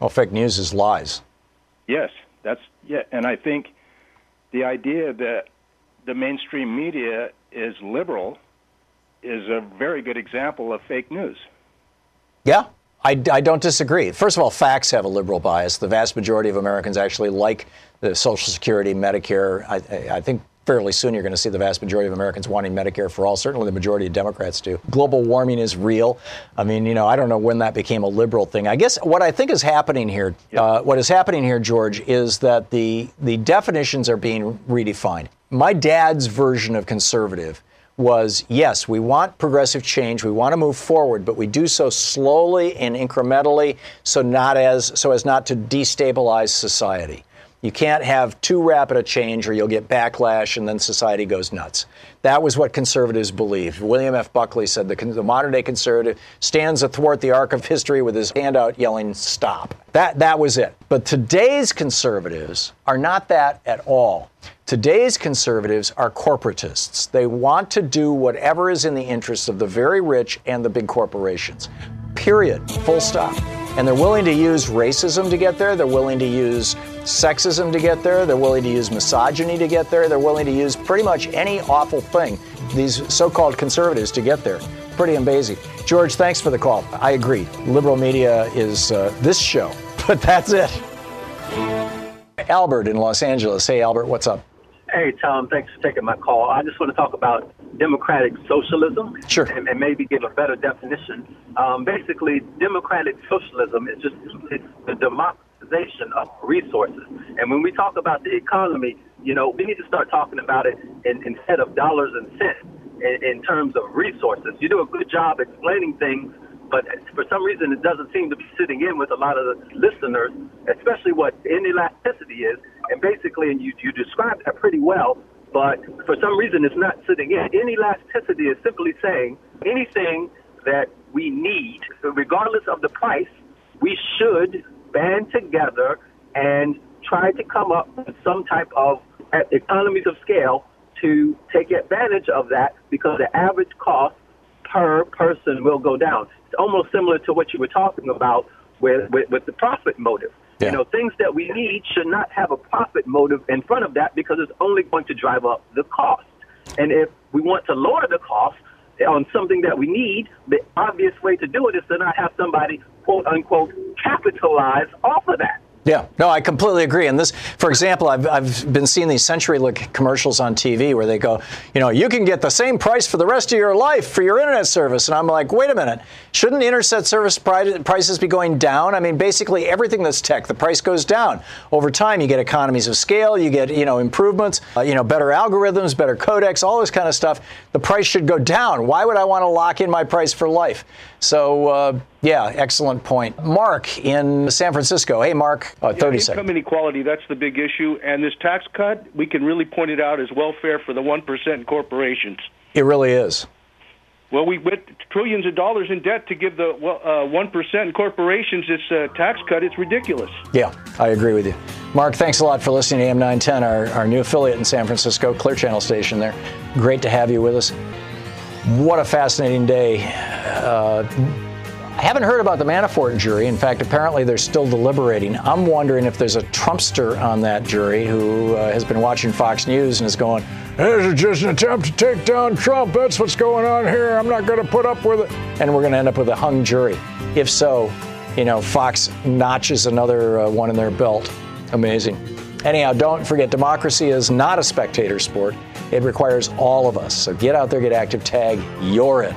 Well, fake news is lies. Yes, and I think the idea that the mainstream media is liberal is a very good example of fake news. Yeah. I don't disagree. First of all, facts have a liberal bias. The vast majority of Americans actually like the Social Security, Medicare. I think fairly soon you're going to see the vast majority of Americans wanting Medicare for all. Certainly the majority of Democrats do. Global warming is real. I mean, you know, I don't know when that became a liberal thing. I guess what I think is happening here, George, is that the definitions are being redefined. My dad's version of conservative was, yes, we want progressive change, we want to move forward, but we do so slowly and incrementally so as not to destabilize society. You can't have too rapid a change or you'll get backlash and then society goes nuts. That was what conservatives believed. William F. Buckley said the modern-day conservative stands athwart the arc of history with his hand out yelling, stop. That was it. But today's conservatives are not that at all. Today's conservatives are corporatists. They want to do whatever is in the interests of the very rich and the big corporations. Period. Full stop. And they're willing to use racism to get there. They're willing to use sexism to get there. They're willing to use misogyny to get there. They're willing to use pretty much any awful thing, these so-called conservatives, to get there. Pretty amazing. George, thanks for the call. I agree. Liberal media is this show, but that's it. Albert in Los Angeles. Hey, Albert, what's up? Hey, Tom, thanks for taking my call. I just want to talk about democratic socialism. Sure. And maybe give a better definition. Basically, democratic socialism is it's the democratization of resources. And when we talk about the economy, you know, we need to start talking about it instead of dollars and cents in terms of resources. You do a good job explaining things, but for some reason, it doesn't seem to be sitting in with a lot of the listeners, especially what inelasticity is. And basically, and you described that pretty well, but for some reason, it's not sitting in. Inelasticity is simply saying anything that we need, regardless of the price, we should band together and try to come up with some type of economies of scale to take advantage of that, because the average cost per person will go down. It's almost similar to what you were talking about with the profit motive. Yeah. You know, things that we need should not have a profit motive in front of that, because it's only going to drive up the cost. And if we want to lower the cost on something that we need, the obvious way to do it is to not have somebody, quote unquote, capitalize off of that. Yeah, no, I completely agree. And this, for example, I've been seeing these CenturyLink commercials on TV where they go, you know, you can get the same price for the rest of your life for your internet service. And I'm like, wait a minute, shouldn't internet service prices be going down? I mean, basically everything that's tech, the price goes down. Over time, you get economies of scale, you get, you know, improvements, you know, better algorithms, better codecs, all this kind of stuff. The price should go down. Why would I want to lock in my price for life? So, yeah, excellent point. Mark in San Francisco. Hey, Mark, 30 seconds. Income inequality, that's the big issue. And this tax cut, we can really point it out as welfare for the 1% corporations. It really is. Well, we went trillions of dollars in debt to give the 1% corporations this tax cut. It's ridiculous. Yeah, I agree with you. Mark, thanks a lot for listening to AM 910, our new affiliate in San Francisco, Clear Channel station there. Great to have you with us. What a fascinating day. I haven't heard about the Manafort jury. In fact, apparently they're still deliberating. I'm wondering if there's a Trumpster on that jury who has been watching Fox News and is going, "This is just an attempt to take down Trump. That's what's going on here. I'm not going to put up with it." And we're going to end up with a hung jury. If so, you know, Fox notches another one in their belt. Amazing. Anyhow, don't forget, democracy is not a spectator sport. It requires all of us. So get out there, get active, tag, you're in.